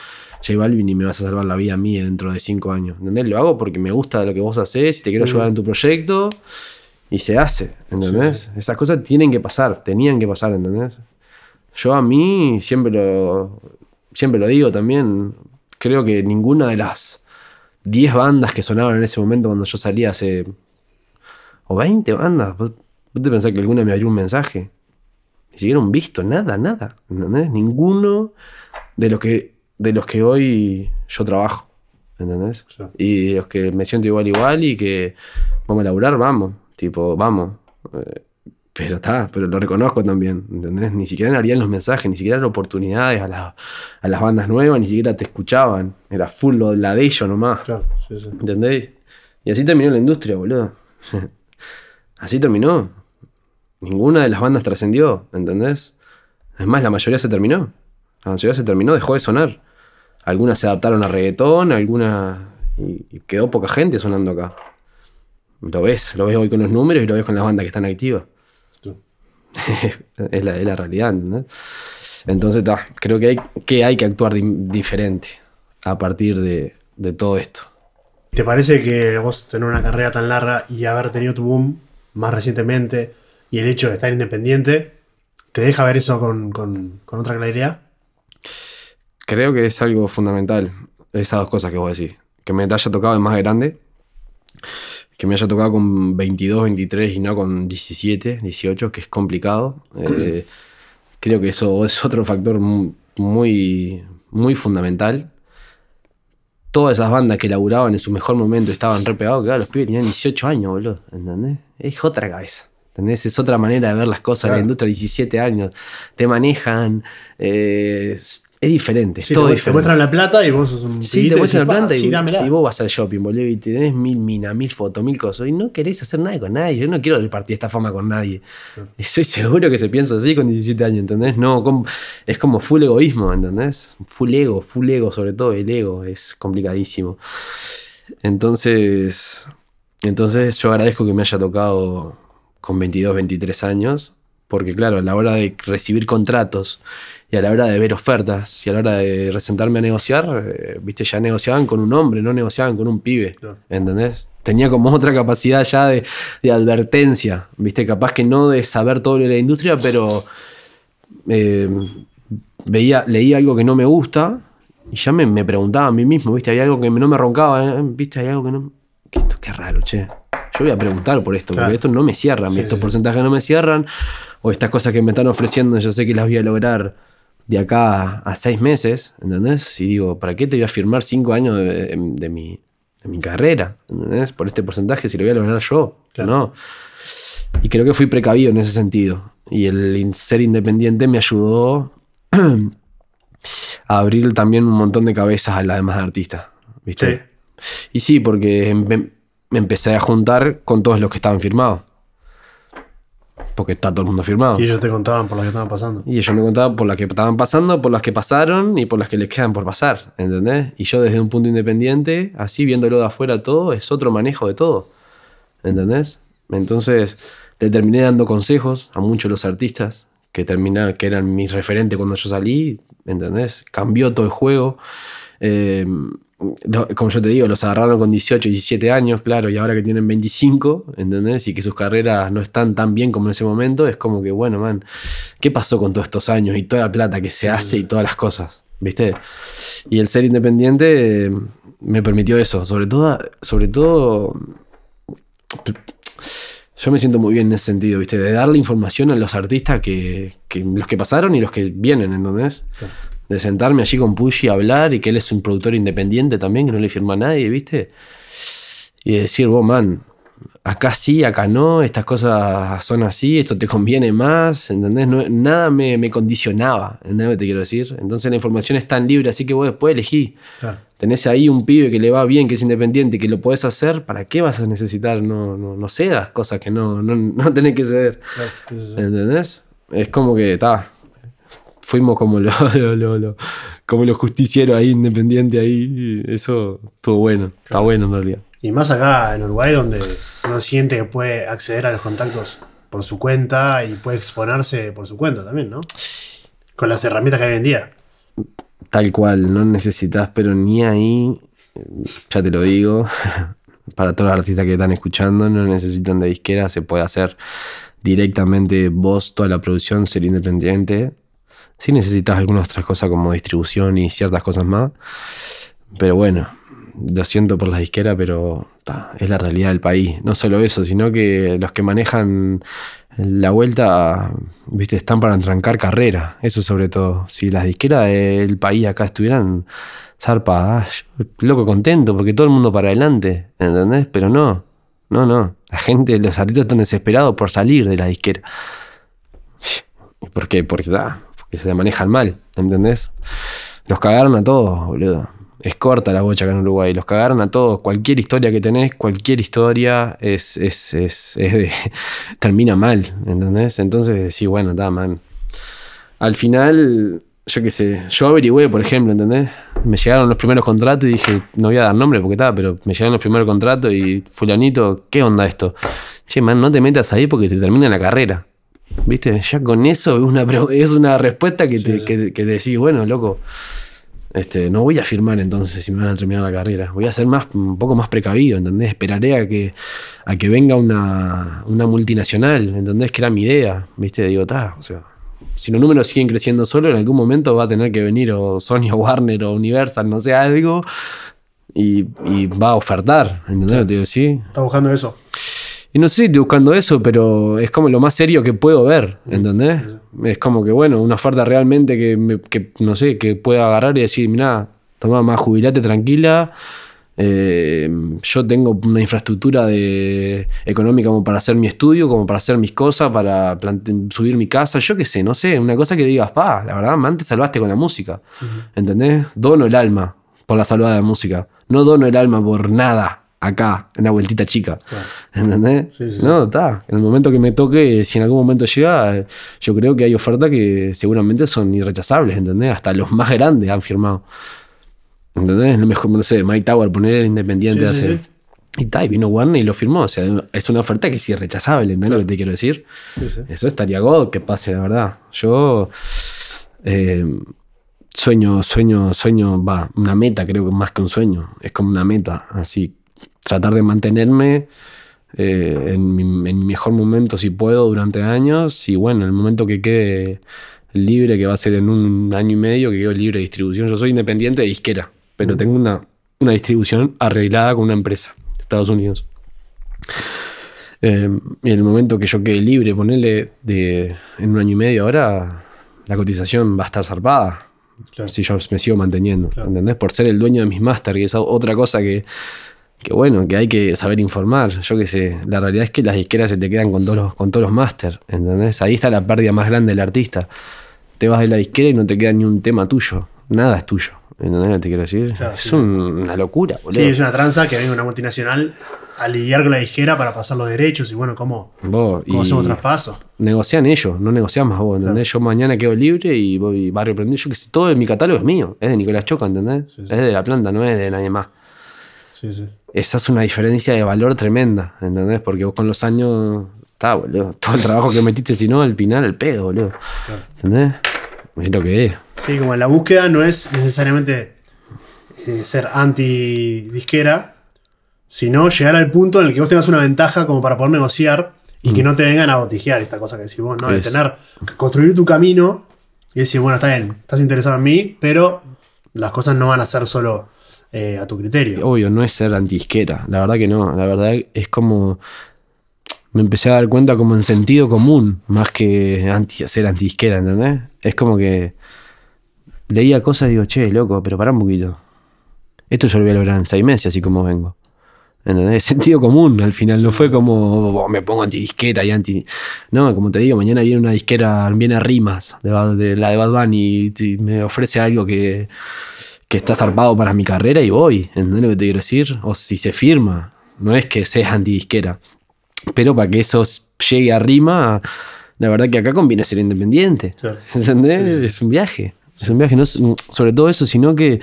J Balvin y me vas a salvar la vida a mí dentro de cinco años, ¿entendés? Lo hago porque me gusta lo que vos hacés y te quiero ayudar en tu proyecto y se hace, ¿entendés? Sí, sí. Esas cosas tienen que pasar, tenían que pasar, ¿entendés? Yo a mí siempre lo, siempre lo digo también... Creo que ninguna de las diez bandas que sonaban en ese momento cuando yo salía hace... O veinte bandas. ¿Vos te pensás que alguna me abrió un mensaje? Ni siquiera un visto. Nada, nada. ¿Entendés? Ninguno de los que, de los que hoy yo trabajo. ¿Entendés? Sí. Y de los que me siento igual, igual y que vamos a laburar, vamos. Tipo, vamos. Eh, pero está, pero lo reconozco también, ¿entendés? Ni siquiera harían los mensajes, ni siquiera eran oportunidades a, la, a las bandas nuevas, ni siquiera te escuchaban. Era full lo, la de ellos nomás. Claro, sí, sí. ¿Entendés? Y así terminó la industria, boludo. Así terminó. Ninguna de las bandas trascendió, ¿entendés? Es más, la mayoría se terminó. La mayoría se terminó, dejó de sonar. Algunas se adaptaron a reggaetón, algunas... Y, y quedó poca gente sonando acá. Lo ves, lo ves hoy con los números y lo ves con las bandas que están activas. es, la, es la realidad, ¿no? Entonces ta, creo que hay que, hay que actuar di- diferente a partir de, de todo esto. ¿Te parece que vos tener una carrera tan larga y haber tenido tu boom más recientemente y el hecho de estar independiente, te deja ver eso con, con, con otra claridad? Creo que es algo fundamental, esas dos cosas que vos decís. Que me haya tocado de más grande, que me haya tocado con veintidós, veintitrés y no con diecisiete, dieciocho, que es complicado. Eh, creo que eso es otro factor muy, muy fundamental. Todas esas bandas que laburaban en su mejor momento estaban re pegados, claro, los pibes tenían dieciocho años, boludo, ¿entendés? Es otra cabeza, ¿entendés? Es otra manera de ver las cosas, claro. La industria, diecisiete años, te manejan, eh, es, es diferente, es sí, todo te, diferente. Te muestran la plata y vos sos un sí, te muestran la plata y, sí, y vos vas al shopping, boludo, y tenés mil minas, mil fotos, mil cosas, y no querés hacer nada con nadie, yo no quiero repartir esta fama con nadie. Claro. Estoy seguro que se piensa así con diecisiete años, ¿entendés? No, como, es como full egoísmo, ¿entendés? Full ego, full ego, sobre todo el ego, es complicadísimo. Entonces, entonces yo agradezco que me haya tocado con veintidós, veintitrés años, porque claro, a la hora de recibir contratos y a la hora de ver ofertas y a la hora de sentarme a negociar, eh, viste, ya negociaban con un hombre, no negociaban con un pibe, no. ¿Entendés? Tenía como otra capacidad ya de, de advertencia, viste, capaz que no de saber todo de la industria, pero eh, veía, leía algo que no me gusta y ya me, me preguntaba a mí mismo, viste, había algo que no me roncaba, ¿eh? Viste, hay algo que no... Esto qué raro, che. Yo voy a preguntar por esto, claro. Porque esto no me cierran, sí, estos sí. porcentajes no me cierran, o estas cosas que me están ofreciendo yo sé que las voy a lograr de acá a seis meses, ¿entendés? Y digo, ¿para qué te voy a firmar cinco años de, de, de, mi, de mi carrera? ¿Entendés? Por este porcentaje, si lo voy a lograr yo, claro. ¿No? Y creo que fui precavido en ese sentido. Y el ser independiente me ayudó a abrir también un montón de cabezas a las demás artistas, ¿viste? Sí. Y sí, porque... Em- me empecé a juntar con todos los que estaban firmados. Porque está todo el mundo firmado. Y ellos te contaban por las que estaban pasando. Y ellos me contaban por las que estaban pasando, por las que pasaron y por las que les quedan por pasar. ¿Entendés? Y yo desde un punto independiente, así viéndolo de afuera todo, es otro manejo de todo. ¿Entendés? Entonces le terminé dando consejos a muchos de los artistas que, terminé, que eran mis referentes cuando yo salí. ¿Entendés? Cambió todo el juego. Eh... Como yo te digo, los agarraron con dieciocho, diecisiete años, claro, y ahora que tienen veinticinco, ¿entendés? Y que sus carreras no están tan bien como en ese momento, es como que, bueno, man, ¿qué pasó con todos estos años y toda la plata que se hace y todas las cosas? ¿Viste? Y el ser independiente me permitió eso. Sobre todo, sobre todo, yo me siento muy bien en ese sentido, ¿viste? De darle información a los artistas que, que los que pasaron y los que vienen, ¿entendés? Claro. De sentarme allí con Pushy a hablar y que él es un productor independiente también, que no le firma a nadie, ¿viste? Y decir, vos, man, acá sí, acá no, estas cosas son así, esto te conviene más, ¿entendés? No, nada me, me condicionaba, ¿entendés lo que te quiero decir? Entonces la información es tan libre, así que vos después elegí. Claro. Tenés ahí un pibe que le va bien, que es independiente, que lo podés hacer, ¿para qué vas a necesitar? No, no, no cedas cosas que no, no, no tenés que ceder, claro, sí, sí. ¿Entendés? Es como que, está... Fuimos como los lo, lo, lo, como los justicieros ahí, independiente ahí. Y eso estuvo bueno, claro. Está bueno en realidad. Y más acá en Uruguay, donde uno siente que puede acceder a los contactos por su cuenta y puede exponerse por su cuenta también, ¿no? Con las herramientas que hay hoy en día. Tal cual, no necesitas, pero ni ahí, ya te lo digo, para todos los artistas que están escuchando, no necesitan de disquera, se puede hacer directamente vos toda la producción, ser independiente. Sí necesitas algunas otras cosas como distribución y ciertas cosas más. Pero bueno, lo siento por la disquera, pero ta, es la realidad del país. No solo eso, sino que los que manejan la vuelta, viste, están para entrancar carrera. Eso sobre todo. Si las disqueras del país acá estuvieran zarpa, ah, loco contento, porque todo el mundo para adelante, ¿entendés? Pero no, no, no. La gente, los artistas están desesperados por salir de la disquera. ¿Por qué? Porque da... que se manejan mal, ¿entendés? Los cagaron a todos, boludo. Es corta la bocha acá en Uruguay. Los cagaron a todos. Cualquier historia que tenés, cualquier historia es, es, es, es de, termina mal, ¿entendés? Entonces, sí, bueno, está, man. Al final, yo qué sé, yo averigüé, por ejemplo, ¿entendés? Me llegaron los primeros contratos y dije, no voy a dar nombre porque está, pero me llegaron los primeros contratos y fulanito, ¿qué onda esto? Che, man, no te metas ahí porque te termina la carrera. ¿Viste? Ya con eso es una, es una respuesta que te, sí, sí. Que, que te decís, bueno, loco, Este, no voy a firmar entonces si me van a terminar la carrera. Voy a ser más, un poco más precavido, ¿entendés? Esperaré a que, a que venga una, una multinacional, ¿entendés? Que era mi idea, ¿viste? Digo, ta, o sea, si los números siguen creciendo solo, en algún momento va a tener que venir o Sony o Warner o Universal, no sé, algo, y, y va a ofertar, ¿entendés? Claro. Te digo, sí. ¿Estás buscando eso? Y no sé, estoy buscando eso, pero es como lo más serio que puedo ver, ¿entendés? Mm. Es como que, bueno, una oferta realmente que, me, que, no sé, que pueda agarrar y decir, mirá, tomá más, jubilate tranquila. Eh, yo tengo una infraestructura de, económica como para hacer mi estudio, como para hacer mis cosas, para plante- subir mi casa, yo qué sé, no sé. Una cosa que digas, pa, la verdad, man, te salvaste con la música, mm-hmm. ¿entendés? Dono el alma por la salvada de la música. No dono el alma por nada. Acá, en la vueltita chica. Claro. ¿Entendés? Sí, sí, sí. No, está. En el momento que me toque, si en algún momento llega, yo creo que hay ofertas que seguramente son irrechazables, ¿entendés? Hasta los más grandes han firmado. ¿Entendés? Lo mejor, no sé, Mike Towers, poner el Independiente sí, hace. Sí, sí. Y tal, y vino Warner y lo firmó. O sea, es una oferta que es irrechazable, ¿entendés claro. lo que te quiero decir? Sí, sí. Eso estaría God que pase, la verdad. Yo. Eh, sueño, sueño, sueño. Va, una meta, creo que más que un sueño. Es como una meta, así. Tratar de mantenerme eh, en, mi, en mi mejor momento si puedo durante años y bueno, el momento que quede libre, que va a ser en un año y medio, que quedo libre de distribución. Yo soy independiente de disquera, pero uh-huh. tengo una, una distribución arreglada con una empresa de Estados Unidos. Eh, y en el momento que yo quede libre, ponerle de, en un año y medio ahora, la cotización va a estar zarpada. Claro. Si yo me sigo manteniendo, claro. ¿entendés? Por ser el dueño de mis máster, que es otra cosa que... Que bueno, que hay que saber informar. Yo qué sé, la realidad es que las disqueras se te quedan con todos los, con todos los máster, ¿entendés? Ahí está la pérdida más grande del artista. Te vas de la disquera y no te queda ni un tema tuyo. Nada es tuyo, ¿entendés lo que te quiero decir? Claro, es sí. un, una locura, boludo. Sí, es una tranza que venga una multinacional a lidiar con la disquera para pasar los derechos y bueno, ¿cómo, vos, ¿cómo y hacemos traspaso? Negocian ellos, no negociás más vos, ¿entendés? Claro. Yo mañana quedo libre y voy Barrio Prendido. Yo que sé, todo mi catálogo es mío, es de Nicolás Choca, ¿entendés? Sí, sí. Es de La Planta, no es de nadie más. Sí, sí. Esa es una diferencia de valor tremenda, ¿entendés? Porque vos con los años, está, boludo, todo el trabajo que metiste, si no, al final, al pedo, boludo. Claro. ¿Entendés? Es lo que es. Sí, como la búsqueda no es necesariamente eh, ser anti-disquera, sino llegar al punto en el que vos tengas una ventaja como para poder negociar y mm. que no te vengan a botijear esta cosa que decís vos, ¿no? De tener, construir tu camino y decir, bueno, está bien, estás interesado en mí, pero las cosas no van a ser solo... Eh, a tu criterio. Obvio, no es ser anti-isquera. La verdad que no. La verdad es como... Me empecé a dar cuenta como en sentido común. Más que anti, ser anti-isquera, ¿entendés? Es como que... Leía cosas y digo, che, loco, pero pará un poquito. Esto yo lo voy a lograr en seis meses, así como vengo. ¿Entendés? Sentido común. Al final no fue como... Oh, me pongo anti-isquera y anti... No, como te digo, mañana viene una disquera... Viene a Rimas, de, de, la de Bad Bunny, y, y me ofrece algo que... que está zarpado para mi carrera y voy, ¿entendés lo que te quiero decir? O si se firma, no es que seas antidisquera. Pero para que eso llegue a Rima, la verdad que acá conviene ser independiente, claro. ¿entendés? Sí, sí. Es un viaje, es un viaje, no es, sobre todo eso, sino que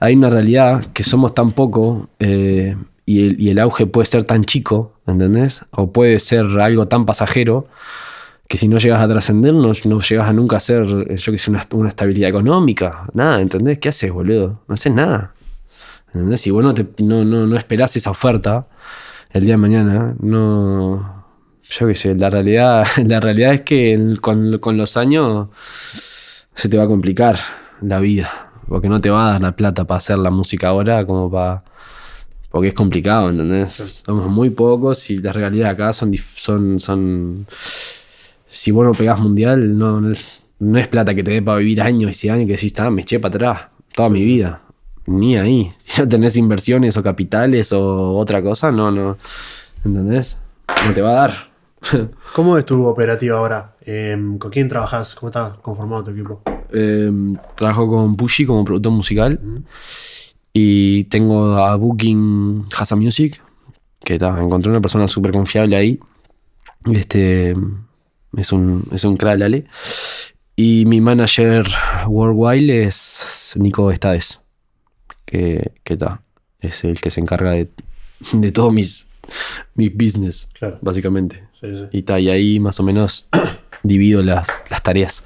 hay una realidad que somos tan poco eh, y, el, y el auge puede ser tan chico, ¿entendés? O puede ser algo tan pasajero, que si no llegas a trascender, no, no llegas a nunca hacer, yo que sé, una, una estabilidad económica. Nada, ¿entendés? ¿Qué haces, boludo? No haces nada. ¿Entendés? Si vos no, te, no, no, no esperás esa oferta el día de mañana, no... Yo qué sé, la realidad, la realidad es que con, con los años se te va a complicar la vida. Porque no te va a dar la plata para hacer la música ahora como para... Porque es complicado, ¿entendés? Somos muy pocos y las realidades acá son... son, son Si vos no pegás mundial, no, no es plata que te dé para vivir años y años que decís, ah, me eché para atrás toda mi vida. Ni ahí. Si no tenés inversiones o capitales o otra cosa, no, no. ¿Entendés? No te va a dar. ¿Cómo es tu operativa ahora? Eh, ¿Con quién trabajás? ¿Cómo está conformado tu equipo? Eh, trabajo con Pushy como productor musical. Uh-huh. Y tengo a Booking Hasa Music, que está, encontré una persona súper confiable ahí. Este... Es un, es un crack, Ale. Y mi manager worldwide es Nico Estades, que está. Es el que se encarga de, de todo mis, mis business, claro. básicamente. Sí, sí. Y, ta, y ahí más o menos divido las, las tareas.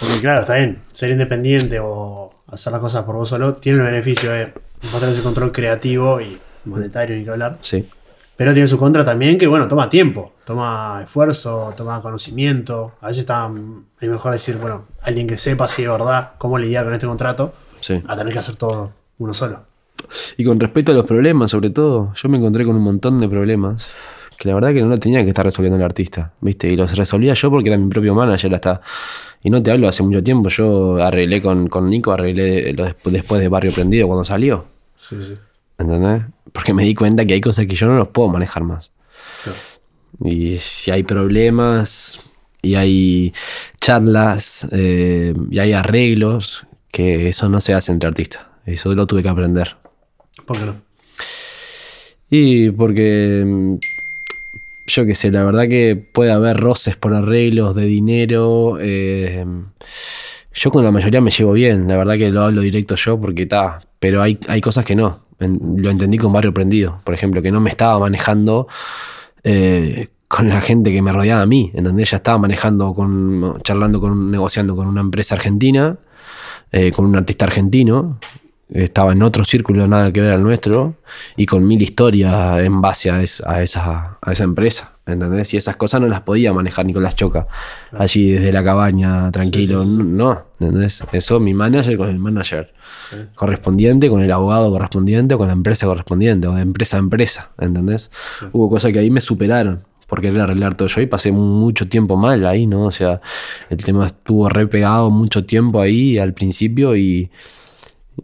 Porque claro, está bien, ser independiente o hacer las cosas por vos solo tiene el beneficio de tener ese control creativo y monetario, ni que hablar. Sí. Pero tiene su contra también, que bueno, toma tiempo, toma esfuerzo, toma conocimiento. A veces está, es mejor decir, bueno, alguien que sepa si es verdad cómo lidiar con este contrato, sí, a tener que hacer todo uno solo. Y con respecto a los problemas, sobre todo, yo me encontré con un montón de problemas que la verdad que no lo tenía que estar resolviendo el artista, ¿viste? Y los resolvía yo porque era mi propio manager hasta... Y no te hablo, hace mucho tiempo yo arreglé con, con Nico, arreglé los, después de Barrio Prendido cuando salió. Sí, sí. ¿Entendés? Porque me di cuenta que hay cosas que yo no los puedo manejar más. Claro. Y si hay problemas, y hay charlas, eh, y hay arreglos, que eso no se hace entre artistas. Eso lo tuve que aprender. ¿Por qué no? Y porque... yo qué sé, la verdad que puede haber roces por arreglos de dinero. Eh, yo con la mayoría me llevo bien, la verdad que lo hablo directo yo porque está, pero hay, hay cosas que no. En, lo entendí con Barrio Prendido, por ejemplo, que no me estaba manejando eh, con la gente que me rodeaba a mí, ¿entendés? Ya estaba manejando, con charlando, con negociando con una empresa argentina, eh, con un artista argentino. Estaba en otro círculo, nada que ver al nuestro, y con mil historias en base a, es, a, esa, a esa empresa, ¿entendés? Y esas cosas no las podía manejar Nicolás Choca, allí desde la cabaña, tranquilo, sí, sí, sí. No, ¿entendés? Eso, mi manager con el manager sí. correspondiente, con el abogado correspondiente, con la empresa correspondiente, o de empresa a empresa, ¿entendés? Sí. Hubo cosas que ahí me superaron por querer arreglar todo yo, y pasé mucho tiempo mal ahí, ¿no? O sea, el tema estuvo re pegado mucho tiempo ahí al principio, y...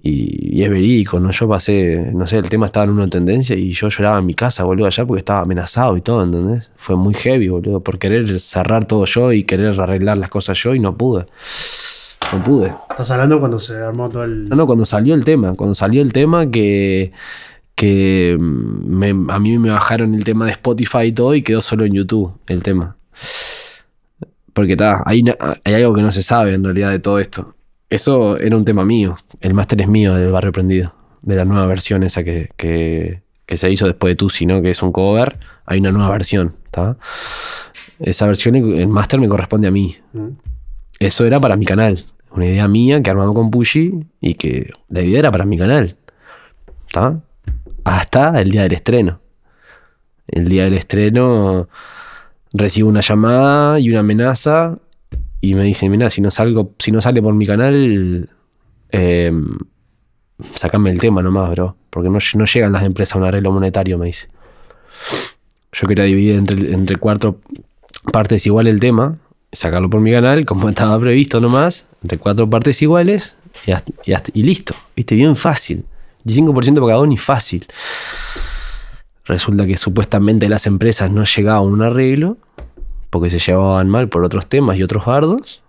Y, y es verídico, ¿no? Yo pasé, no sé, el tema estaba en una tendencia y yo lloraba en mi casa, boludo, allá porque estaba amenazado y todo, ¿entendés? Fue muy heavy, boludo, por querer cerrar todo yo y querer arreglar las cosas yo, y no pude. No pude. ¿Estás hablando cuando se armó todo el...? No, no, cuando salió el tema. Cuando salió el tema que... que me, a mí me bajaron el tema de Spotify y todo y quedó solo en YouTube el tema. Porque está, hay, hay algo que no se sabe en realidad de todo esto. Eso era un tema mío, el máster es mío del Barrio Prendido, de la nueva versión esa que, que, que se hizo después de Tusi, ¿no? Que es un cover, hay una nueva versión, ¿está? Esa versión, el máster me corresponde a mí. Eso era para mi canal, una idea mía que armamos con Pushy y que la idea era para mi canal, ¿está? Hasta el día del estreno. El día del estreno recibo una llamada y una amenaza. Y me dicen, mirá, si no salgo, si no sale por mi canal, eh, sacame el tema nomás, bro. Porque no, no llegan las empresas a un arreglo monetario, me dice. Yo quería dividir entre, entre cuatro partes iguales el tema, sacarlo por mi canal, como estaba previsto nomás, entre cuatro partes iguales y, hasta, y, hasta, y listo. Viste, bien fácil. veinticinco por ciento para cada uno y fácil. Resulta que supuestamente las empresas no llegaban a un arreglo, que se llevaban mal por otros temas y otros bardos,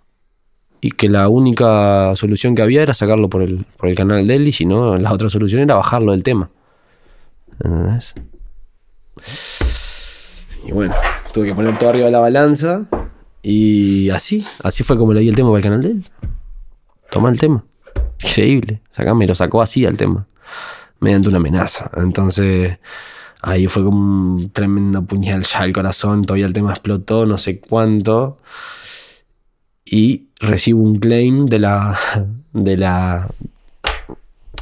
y que la única solución que había era sacarlo por el, por el canal de él, y si no, la otra solución era bajarlo del tema. ¿Entendés? Y bueno, tuve que poner todo arriba de la balanza, y así, así fue como le di el tema para el canal de él. Toma el tema. Increíble. Sacame, lo sacó así al tema, mediante una amenaza. Entonces... ahí fue como un tremendo puñal ya al corazón, todavía el tema explotó, no sé cuánto. Y recibo un claim de la de la,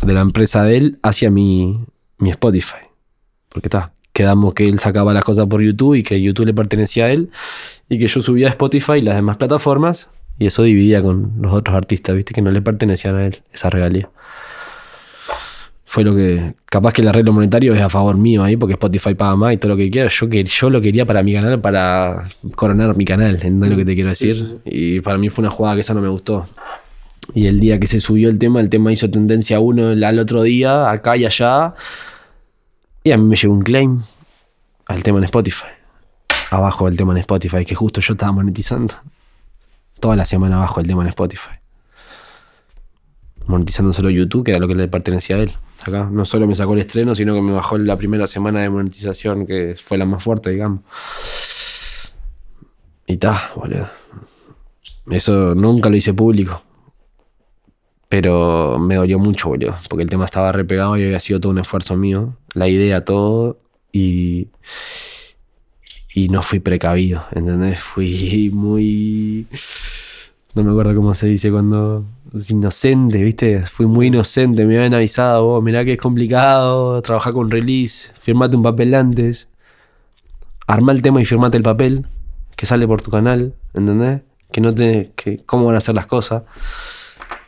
de la empresa de él hacia mi, mi Spotify. Porque está, quedamos que él sacaba las cosas por YouTube y que YouTube le pertenecía a él. Y que yo subía a Spotify y las demás plataformas. Y eso dividía con los otros artistas, ¿viste? Que no le pertenecían a él esa regalía. Fue lo que... capaz que el arreglo monetario es a favor mío ahí, porque Spotify paga más y todo lo que quiera. Yo, que, yo lo quería para mi canal, para coronar mi canal, ¿entendés lo que te quiero decir? Y para mí fue una jugada que esa no me gustó. Y el día que se subió el tema, el tema hizo tendencia uno al otro día, acá y allá. Y a mí me llegó un claim al tema en Spotify. Abajo del tema en Spotify, que justo yo estaba monetizando. Toda la semana abajo el tema en Spotify. Monetizando solo YouTube, que era lo que le pertenecía a él. Acá no solo me sacó el estreno, sino que me bajó la primera semana de monetización, que fue la más fuerte, digamos. Y ta, boludo. Eso nunca lo hice público. Pero me dolió mucho, boludo. Porque el tema estaba re pegado y había sido todo un esfuerzo mío. La idea, todo. Y... y no fui precavido, ¿entendés? Fui muy... No me acuerdo cómo se dice cuando... Es inocente, ¿viste? Fui muy inocente. Me habían avisado, vos, mirá que es complicado trabajar con release. Firmate un papel antes. Armá el tema y firmate el papel. Que sale por tu canal, ¿entendés? Que no te... Que, cómo van a hacer las cosas.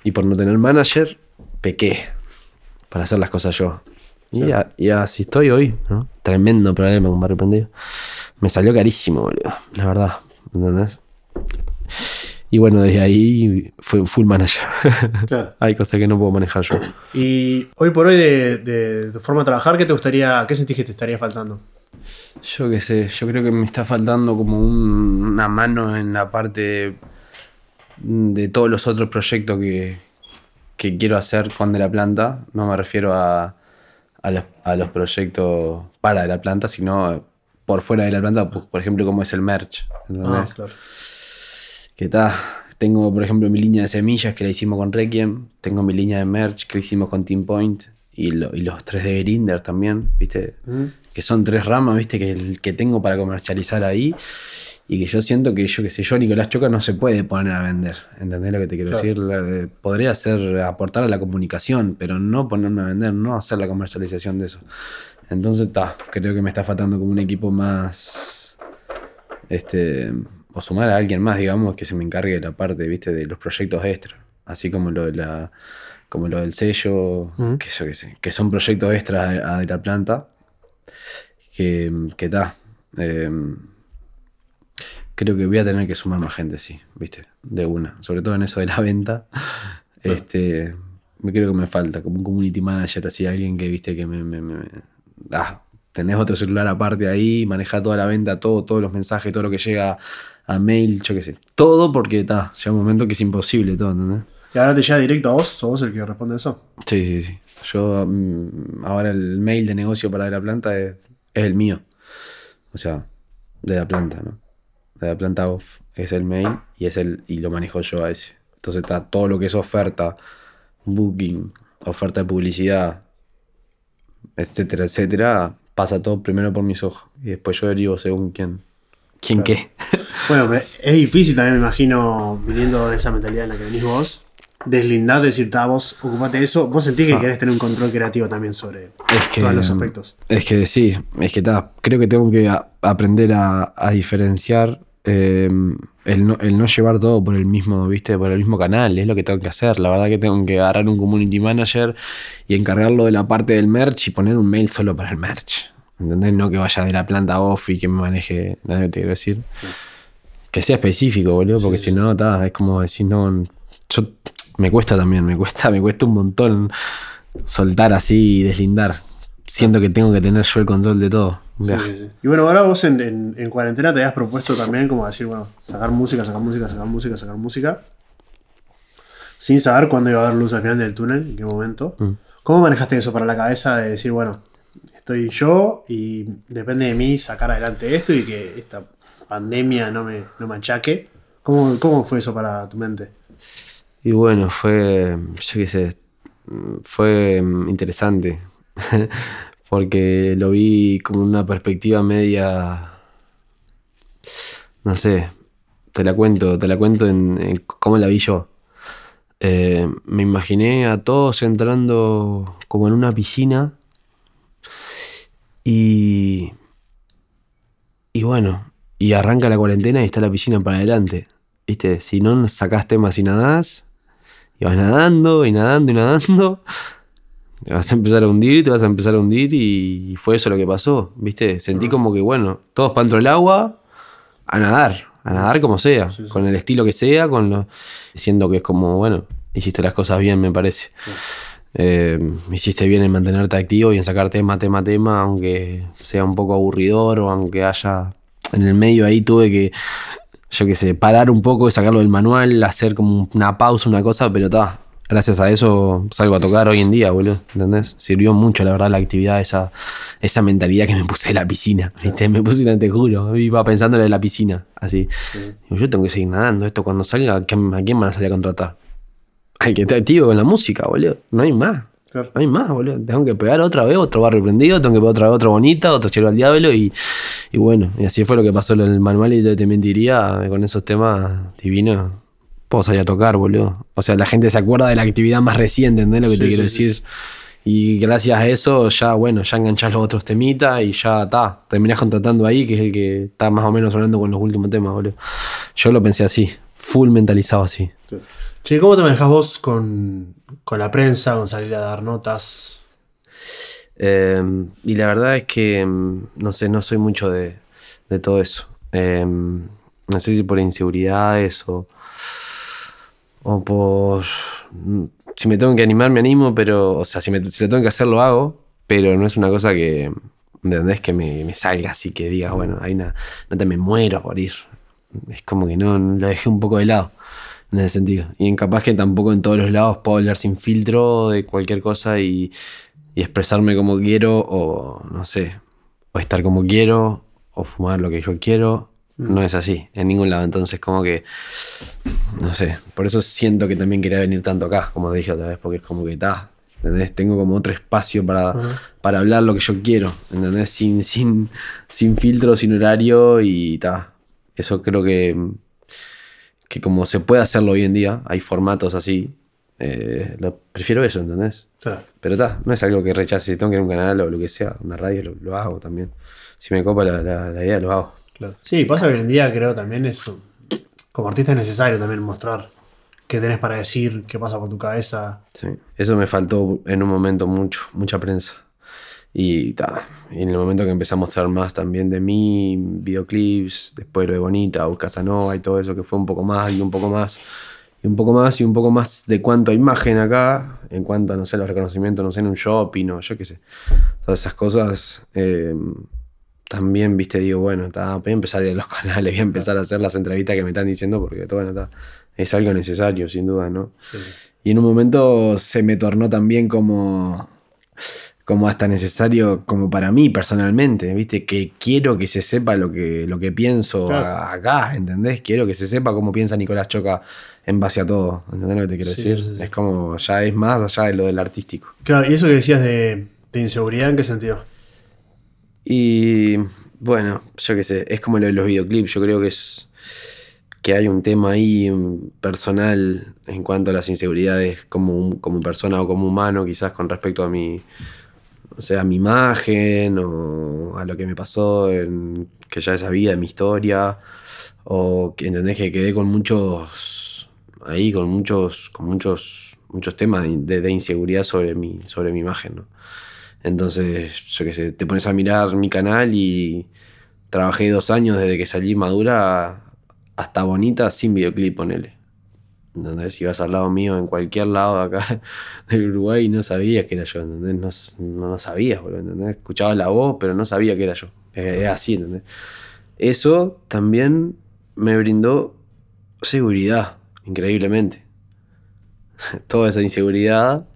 Y por no tener manager, pequé para hacer las cosas yo. Y, claro. a, y así estoy hoy, ¿no? Tremendo problema con Barrio Prendido. Me salió carísimo, boludo. La verdad, ¿entendés? Y bueno, desde ahí fue full manager. Claro. Hay cosas que no puedo manejar yo. Y hoy por hoy, de, de, de forma de trabajar, ¿qué te gustaría, qué sentís que te estaría faltando? Yo qué sé, yo creo que me está faltando como un, una mano en la parte de, de todos los otros proyectos que, que quiero hacer con De La Planta. No me refiero a, a, los, a los proyectos para De La Planta, sino por fuera de De La Planta, por ejemplo, como es el merch. Ah, claro. Que ta, tengo, por ejemplo, mi línea de semillas que la hicimos con Requiem. Tengo mi línea de merch que hicimos con Team Point. Y, lo, y los tres de Grinder también, ¿viste? Mm. Que son tres ramas, ¿viste? Que, que tengo para comercializar ahí. Y que yo siento que yo, que sé yo, Nicolás Choca no se puede poner a vender. ¿Entendés lo que te quiero claro. decir? Podría hacer, aportar a la comunicación, pero no ponerme a vender, no hacer la comercialización de eso. Entonces, ta, creo que me está faltando como un equipo más... Este... O sumar a alguien más, digamos, que se me encargue de la parte, viste, de los proyectos extras. Así como lo de la, como lo del sello, uh-huh. que, yo, que, sé, que son proyectos extras a, a De La Planta. Que, que ta, eh, creo que voy a tener que sumar más gente, sí, viste, de una. Sobre todo en eso de la venta. Uh-huh. Este, me creo que me falta, como un community manager, así, alguien que, viste, que me... me, me, me ah, tenés otro celular aparte ahí, manejá toda la venta, todo, todos los mensajes, todo lo que llega a mail, yo qué sé. Todo porque está, llega un momento que es imposible todo, ¿entendés? ¿Y ahora te llega directo a vos? ¿Sos vos el que responde eso? Sí, sí, sí. Yo ahora el mail de negocio para De La Planta es, es el mío. O sea, De La Planta, ¿no? De La Planta off es el mail y es el y lo manejo yo a ese. Entonces está todo lo que es oferta, booking, oferta de publicidad, etcétera, etcétera. Pasa todo primero por mis ojos y después yo derivo según quién. ¿Quién claro. qué? Bueno, es difícil también, me imagino, viniendo de esa mentalidad en la que venís vos, deslindar, decir, ta, vos ocupate de eso. Vos sentís que ah. querés tener un control creativo también sobre es que, todos los aspectos. Es que sí, es que ta, creo que tengo que a, aprender a, a diferenciar eh, el, no, el no llevar todo por el mismo, viste, por el mismo canal, es lo que tengo que hacer. La verdad que tengo que agarrar un community manager y encargarlo de la parte del merch y poner un mail solo para el merch. ¿Entendés? No que vaya De La Planta off y que me maneje, nada te quiero decir. Sí. Que sea específico, boludo, porque sí, si sí. no, ta, es como decir, no, yo, me cuesta también, me cuesta, me cuesta un montón soltar así y deslindar. Siento que tengo que tener yo el control de todo. Sí, sí, sí. Y bueno, ahora vos en, en, en cuarentena te has propuesto también como decir, bueno, sacar música, sacar música, sacar música, sacar música, sin saber cuándo iba a haber luz al final del túnel, en qué momento. Mm. ¿Cómo manejaste eso para la cabeza de decir, bueno, estoy yo y depende de mí sacar adelante esto y que esta pandemia no me, no me achaque? ¿Cómo, ¿Cómo fue eso para tu mente? Y bueno, fue, yo qué sé, fue interesante. Porque lo vi como una perspectiva media, no sé, te la cuento, te la cuento en, en cómo la vi yo. Eh, me imaginé a todos entrando como en una piscina. Y, y bueno, y arranca la cuarentena y está la piscina para adelante. ¿Viste? Si no sacás temas y nadás, y vas nadando y nadando y nadando, te vas a empezar a hundir y te vas a empezar a hundir. Y fue eso lo que pasó, ¿viste? Sentí como que, bueno, todos para dentro del agua a nadar, a nadar como sea, sí, sí. con el estilo que sea, con lo, siendo que es como, bueno, hiciste las cosas bien, me parece. Sí. Eh, hiciste bien en mantenerte activo y en sacar tema, tema, tema, aunque sea un poco aburridor o aunque haya... En el medio ahí tuve que, yo qué sé, parar un poco y sacarlo del manual, hacer como una pausa, una cosa, pero está. Gracias a eso salgo a tocar hoy en día, boludo, ¿entendés? Sirvió mucho, la verdad, la actividad, esa, esa mentalidad que me puse en la piscina, ¿viste? Me puse, te juro, iba pensándole en la piscina, así. Sí. Digo, yo tengo que seguir nadando, esto cuando salga, ¿a quién van a salir a contratar? Al que está activo con la música, boludo. No hay más. Claro. No hay más, boludo. Tengo que pegar otra vez otro Barrio Prendido, tengo que pegar otra vez otro Bonita, otro Chelo al Diablo. Y, y bueno, y así fue lo que pasó en el manual. Y te mentiría con esos temas divinos. puedo salir a tocar, boludo. O sea, la gente se acuerda de la actividad más reciente, ¿entendés lo que sí, te sí, quiero sí. decir? Y gracias a eso ya, bueno, ya enganchás los otros temitas y ya está. Terminás contratando ahí, que es el que está más o menos sonando con los últimos temas, boludo. Yo lo pensé así, full mentalizado así. Sí. Che, ¿cómo te manejás vos con, con la prensa, con salir a dar notas? Eh, y la verdad es que, no sé, no soy mucho de, de todo eso. Eh, no sé si por inseguridades o, o por... Si me tengo que animar, me animo, pero... O sea, si, me, si lo tengo que hacer, lo hago. Pero no es una cosa que... ¿Entendés? Que me, me salga así, que digas, bueno, ahí na, no te me muero por ir. Es como que no, lo dejé un poco de lado. En ese sentido. Y incapaz que tampoco en todos los lados puedo hablar sin filtro de cualquier cosa y, y expresarme como quiero o no sé, o estar como quiero o fumar lo que yo quiero. No es así, en ningún lado. Entonces como que, no sé, por eso siento que también quería venir tanto acá, como te dije otra vez, porque es como que está, ¿entendés? Tengo como otro espacio para, uh-huh. para hablar lo que yo quiero, ¿entendés? Sin, sin, sin filtro, sin horario y está. Eso creo que... que como se puede hacerlo hoy en día, hay formatos así, eh, lo, prefiero eso, ¿entendés? Claro. Pero está, no es algo que rechace, si tengo que ir a un canal o lo que sea, una radio, lo, lo hago también. Si me copa la, la, la idea, lo hago. Claro. Sí, pasa que hoy en día creo también eso, como artista es necesario también mostrar qué tenés para decir, qué pasa por tu cabeza. Sí, eso me faltó en un momento mucho, mucha prensa. Y, ta, y en el momento que empecé a mostrar más también de mí, videoclips, después lo de Bonita, Agus Casanova y todo eso, que fue un poco más y un poco más, y un poco más y un poco más de cuanto a imagen acá, en cuanto a, no sé, los reconocimientos, no sé, en un shopping o yo qué sé. Todas esas cosas, eh, también, viste, digo, bueno, ta, voy a empezar a ir a los canales, voy a empezar a hacer las entrevistas que me están diciendo porque, bueno, ta, es algo necesario, sin duda, ¿no? Sí. Y en un momento se me tornó también como... como hasta necesario, como para mí personalmente, ¿viste? Que quiero que se sepa lo que, lo que pienso claro. acá, ¿entendés? Quiero que se sepa cómo piensa Nicolás Choca en base a todo, ¿entendés lo que te quiero sí, decir? Sí, sí. Es como, ya es más allá de lo del artístico. Claro, ¿y eso que decías de, de inseguridad, en qué sentido? Y, bueno, yo qué sé, es como lo de los videoclips, yo creo que es... que hay un tema ahí personal en cuanto a las inseguridades como, como persona o como humano, quizás con respecto a mi... O sea, mi imagen o a lo que me pasó, en, que ya es sabida, mi historia. O que entendés que quedé con muchos. Ahí, con muchos. Con muchos. Muchos temas de, de inseguridad sobre mi, sobre mi imagen, ¿no? Entonces, yo qué sé, te pones a mirar mi canal y trabajé dos años desde que salí Madura hasta Bonita sin videoclip, ponele. ¿Entendés? Si vas al lado mío, en cualquier lado de acá del Uruguay, no sabías que era yo, ¿entendés? No, no sabías, boludo, ¿entendés? Escuchabas la voz, pero no sabía que era yo. Es, es así, ¿entendés? Eso también me brindó seguridad, increíblemente. Toda esa inseguridad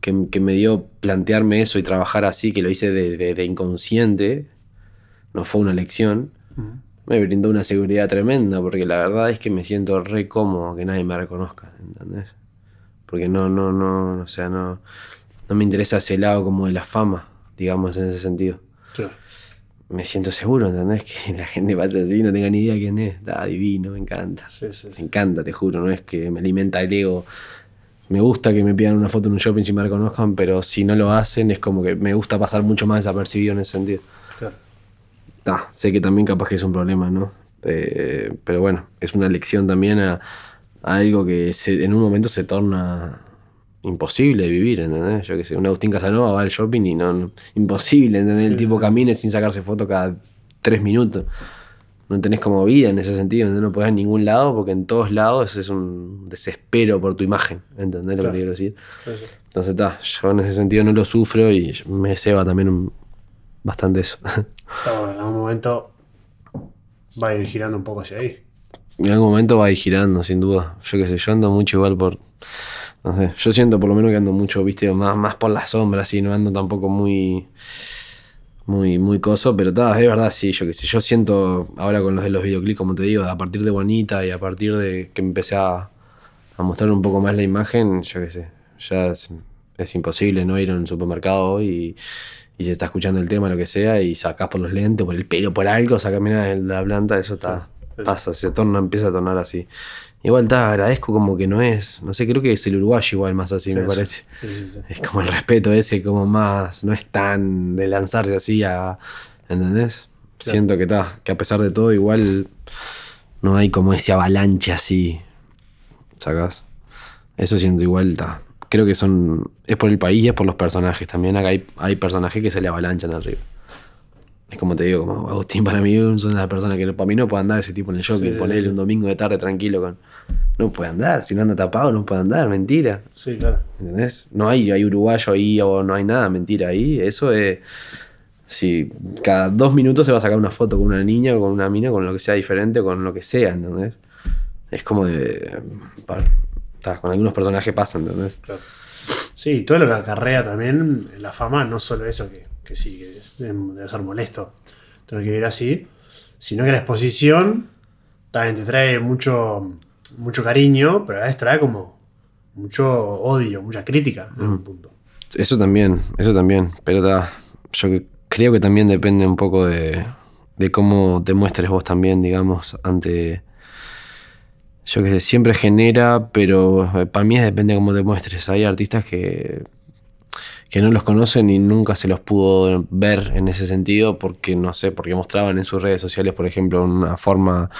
que, que me dio plantearme eso y trabajar así, que lo hice de, de, de inconsciente, no fue una lección. Uh-huh. Me brindó una seguridad tremenda, porque la verdad es que me siento re cómodo que nadie me reconozca, ¿entendés? Porque no, no, no, o sea, no, no me interesa ese lado como de la fama, digamos, en ese sentido. Claro. Me siento seguro, ¿entendés? Que la gente pase así, no tenga ni idea quién es. Está divino, me encanta. Sí, sí, sí. Me encanta, te juro, no es que me alimenta el ego. Me gusta que me pidan una foto en un shopping si me reconozcan, pero si no lo hacen es como que me gusta pasar mucho más desapercibido en ese sentido. Claro. Ah, sé que también capaz que es un problema, ¿no? Eh, pero bueno, es una lección también a, a algo que se, en un momento se torna imposible de vivir, ¿entendés? Yo qué sé, un Agustín Casanova va al shopping y no... no imposible, ¿entendés? El tipo camina sin sacarse foto cada tres minutos. No tenés como vida en ese sentido, ¿entendés? No podés en ningún lado porque en todos lados es un desespero por tu imagen, ¿entendés lo claro. que te quiero decir? Claro, sí. Entonces, ta, yo en ese sentido no lo sufro y me ceba también un... bastante eso. Está bueno, en algún momento va a ir girando un poco hacia ahí. En algún momento va a ir girando, sin duda. Yo qué sé, yo ando mucho igual por... No sé, yo siento por lo menos que ando mucho, viste, más, más por las sombras y no ando tampoco muy... Muy, muy coso, pero ta, es verdad, sí, yo qué sé. Yo siento ahora con los de los videoclips, como te digo, a partir de Bonita y a partir de que empecé a, a mostrar un poco más la imagen, yo qué sé, ya es, es imposible no ir a un supermercado y... y se está escuchando el tema, lo que sea, y sacás por los lentes, por el pelo, por algo, sacás, mira, de la planta, eso está pasa, se torna, empieza a tornar así. Igual te agradezco como que no es, no sé, creo que es el uruguayo igual más así, sí, me parece. Sí, sí, sí. Es como el respeto ese, como más, no es tan de lanzarse así a, ¿entendés? Claro. Siento que está, que a pesar de todo igual no hay como ese avalanche así, ¿sacás? Eso siento igual, está. Creo que son, es por el país y es por los personajes. También acá hay, hay personajes que se le avalanchan arriba. Es como te digo, como Agustín para mí son las personas que para mí no puede andar ese tipo en el shopping, sí, sí, ponerle sí. un domingo de tarde tranquilo con... No puede andar, si no anda tapado no puede andar, mentira. Sí, claro. ¿Entendés? No hay, hay uruguayo ahí o no hay nada, mentira ahí. Eso es... Si cada dos minutos se va a sacar una foto con una niña o con una mina, con lo que sea diferente, con lo que sea, ¿entendés? Es como de... Para, está, con algunos personajes pasan, ¿entendés? Claro. Sí, todo lo que acarrea también la fama, no solo eso que... que sí, que es, debe ser molesto tener que vivir así, sino que la exposición también te trae mucho, mucho cariño, pero a veces trae como mucho odio, mucha crítica en un punto. Eso también, eso también, pero ta, yo creo que también depende un poco de, de cómo te muestres vos también, digamos, ante... Yo que sé, siempre genera, pero para mí depende de cómo te muestres. Hay artistas que... que no los conocen y nunca se los pudo ver en ese sentido porque, no sé, porque mostraban en sus redes sociales, por ejemplo, una forma,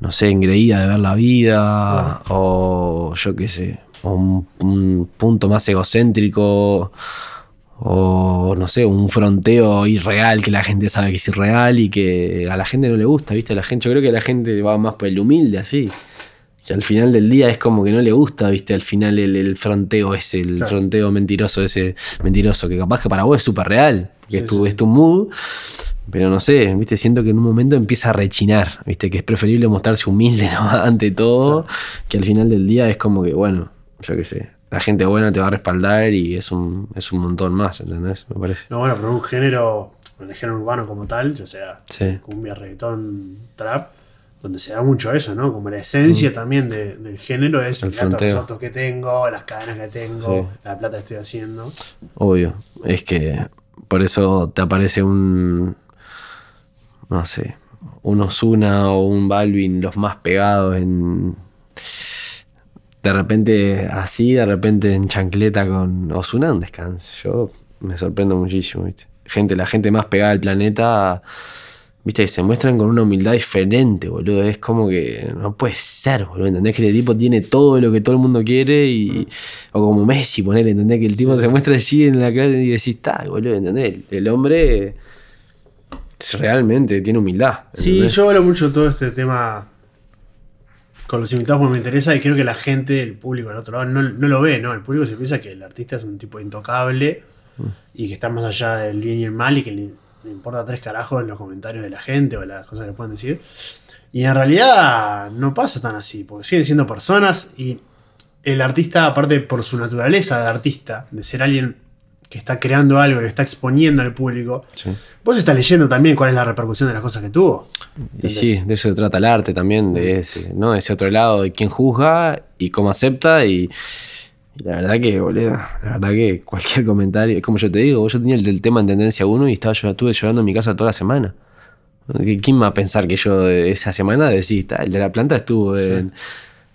no sé, engreída de ver la vida, o yo qué sé, o un, un punto más egocéntrico, o no sé, un fronteo irreal que la gente sabe que es irreal y que a la gente no le gusta, ¿viste? La gente, yo creo que la gente va más por el humilde, así. Y al final del día es como que no le gusta, ¿viste? Al final el, el fronteo ese, el claro. fronteo mentiroso ese, mentiroso, que capaz que para vos es súper real, que sí, es, tu, sí. es tu mood, pero no sé, ¿viste? Siento que en un momento empieza a rechinar, ¿viste? Que es preferible mostrarse humilde, ¿no? Ante todo, claro. que al final del día es como que, bueno, yo qué sé, la gente buena te va a respaldar y es un, es un montón más, ¿entendés? Me parece. No, bueno, pero un género, el género urbano como tal, ya sea sí. cumbia, reggaetón, trap, donde se da mucho eso, ¿no? Como la esencia mm. también de, del género es el gato, los autos que tengo, las cadenas que tengo, sí. la plata que estoy haciendo. Obvio. Es que por eso te aparece un... No sé. Un Ozuna o un Balvin, los más pegados en... De repente así, de repente en chancleta con Ozuna, un descanso. Yo me sorprendo muchísimo, ¿viste? Gente, la gente más pegada del planeta... Viste, se muestran con una humildad diferente, boludo. Es como que no puede ser, boludo. ¿Entendés que el tipo tiene todo lo que todo el mundo quiere? Y, o como Messi, ponele, ¿entendés? Que el tipo se muestra allí en la clase y decís, está, boludo, ¿entendés? El, el hombre realmente tiene humildad. ¿Entendés? Sí, yo hablo mucho de todo este tema con los invitados porque me interesa y creo que la gente, el público al otro lado, no, no lo ve, ¿no? El público se piensa que el artista es un tipo intocable y que está más allá del bien y el mal y que el... Me importa tres carajos en los comentarios de la gente o las cosas que le pueden decir. Y en realidad no pasa tan así, porque siguen siendo personas y el artista, aparte por su naturaleza de artista, de ser alguien que está creando algo, que está exponiendo al público, sí. vos estás leyendo también cuál es la repercusión de las cosas que tuvo. ¿Entendés? Y sí, de eso se trata el arte también, de ese, ¿no? De ese otro lado, de quién juzga y cómo acepta y... La verdad que, boludo, la verdad que cualquier comentario, como yo te digo, yo tenía el del tema en tendencia uno y estaba, yo estuve llorando en mi casa toda la semana. ¿Quién va a pensar que yo esa semana decís, el de la planta estuvo en,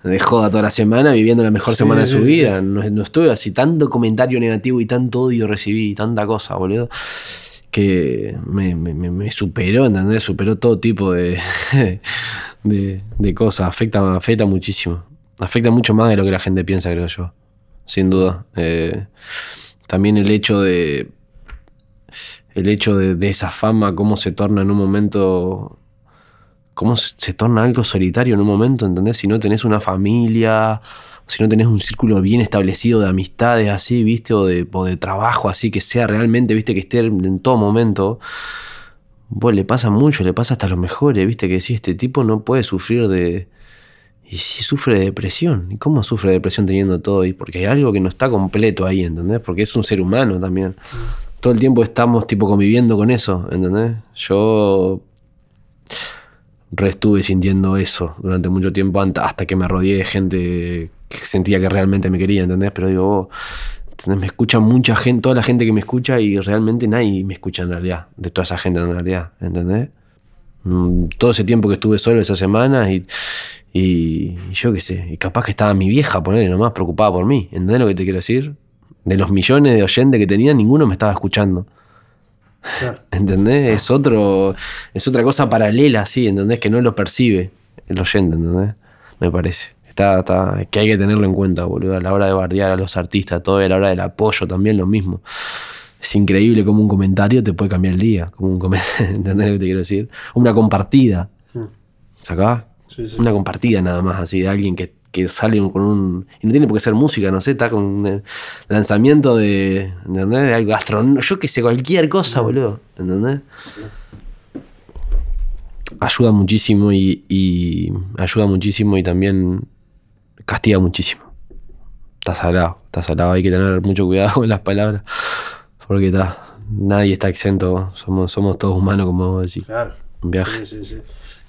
de joda toda la semana viviendo la mejor sí, semana de su sí, vida? Sí. No, no estuve así, tanto comentario negativo y tanto odio recibí, tanta cosa, boludo, que me, me, me superó, ¿entendés? Superó todo tipo de, de, de cosas, afecta, afecta muchísimo, afecta mucho más de lo que la gente piensa, creo yo. Sin duda. Eh, también el hecho de. El hecho de, de esa fama, cómo se torna en un momento. Cómo se, se torna algo solitario en un momento, ¿entendés? Si no tenés una familia, si no tenés un círculo bien establecido de amistades así, ¿viste? O de, o de trabajo así, que sea realmente, ¿viste? Que esté en todo momento. Vos le pasa mucho, le pasa hasta los mejores, ¿viste? Que si este tipo no puede sufrir de. Y si sufre de depresión. ¿Y cómo sufre de depresión teniendo todo? Y porque hay algo que no está completo ahí, ¿entendés? Porque es un ser humano también. Mm. Todo el tiempo estamos tipo conviviendo con eso, ¿entendés? Yo re estuve sintiendo eso durante mucho tiempo hasta que me rodeé de gente que sentía que realmente me quería, ¿entendés? Pero digo, oh, me escucha mucha gente, toda la gente que me escucha y realmente nadie me escucha en realidad, de toda esa gente en realidad, ¿entendés? Mm, todo ese tiempo que estuve solo, esas semanas, y, y, y yo qué sé, y capaz que estaba mi vieja, ponele, nomás preocupada por mí. ¿Entendés lo que te quiero decir? De los millones de oyentes que tenía, ninguno me estaba escuchando. Claro. ¿Entendés? Es otro, es otra cosa paralela, así, ¿entendés? Que no lo percibe el oyente, ¿entendés? Me parece. Está, está, es que hay que tenerlo en cuenta, boludo, a la hora de bardear a los artistas, todo, a la hora del apoyo también, lo mismo. Es increíble cómo un comentario te puede cambiar el día. Como un comentario, ¿entendés lo que te quiero decir? Una compartida. ¿Sacás? Sí, sí. Una compartida nada más, así, de alguien que, que sale con un... Y no tiene por qué ser música, no sé, está con un lanzamiento de... ¿Entendés? De algo gastronómico, yo qué sé, cualquier cosa, boludo. ¿Entendés? Sí. Ayuda muchísimo y, y... Ayuda muchísimo y también castiga muchísimo. Está salado, está salado. Hay que tener mucho cuidado con las palabras. Porque está, nadie está exento, somos, somos todos humanos, como vos decís. Claro. Un viaje. Sí, sí, sí.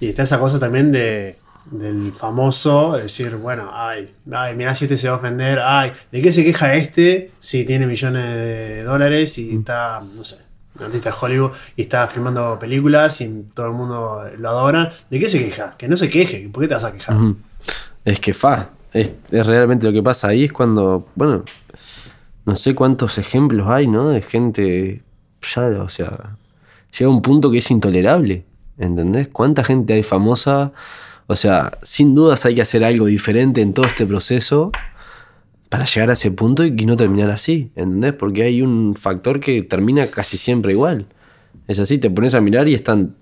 Y está esa cosa también de, del famoso decir, bueno, ay, ay, mirá si este se va a ofender, ay, ¿de qué se queja este si tiene millones de dólares y mm. está, no sé, un artista de Hollywood y está filmando películas y todo el mundo lo adora? ¿De qué se queja? Que no se queje, ¿por qué te vas a quejar? Mm-hmm. Es que fa, es, es realmente lo que pasa ahí, es cuando, bueno... No sé cuántos ejemplos hay, ¿no? De gente, ya, o sea, llega un punto que es intolerable, ¿entendés? ¿Cuánta gente hay famosa? O sea, sin dudas hay que hacer algo diferente en todo este proceso para llegar a ese punto y no terminar así, ¿entendés? Porque hay un factor que termina casi siempre igual. Es así, te pones a mirar y están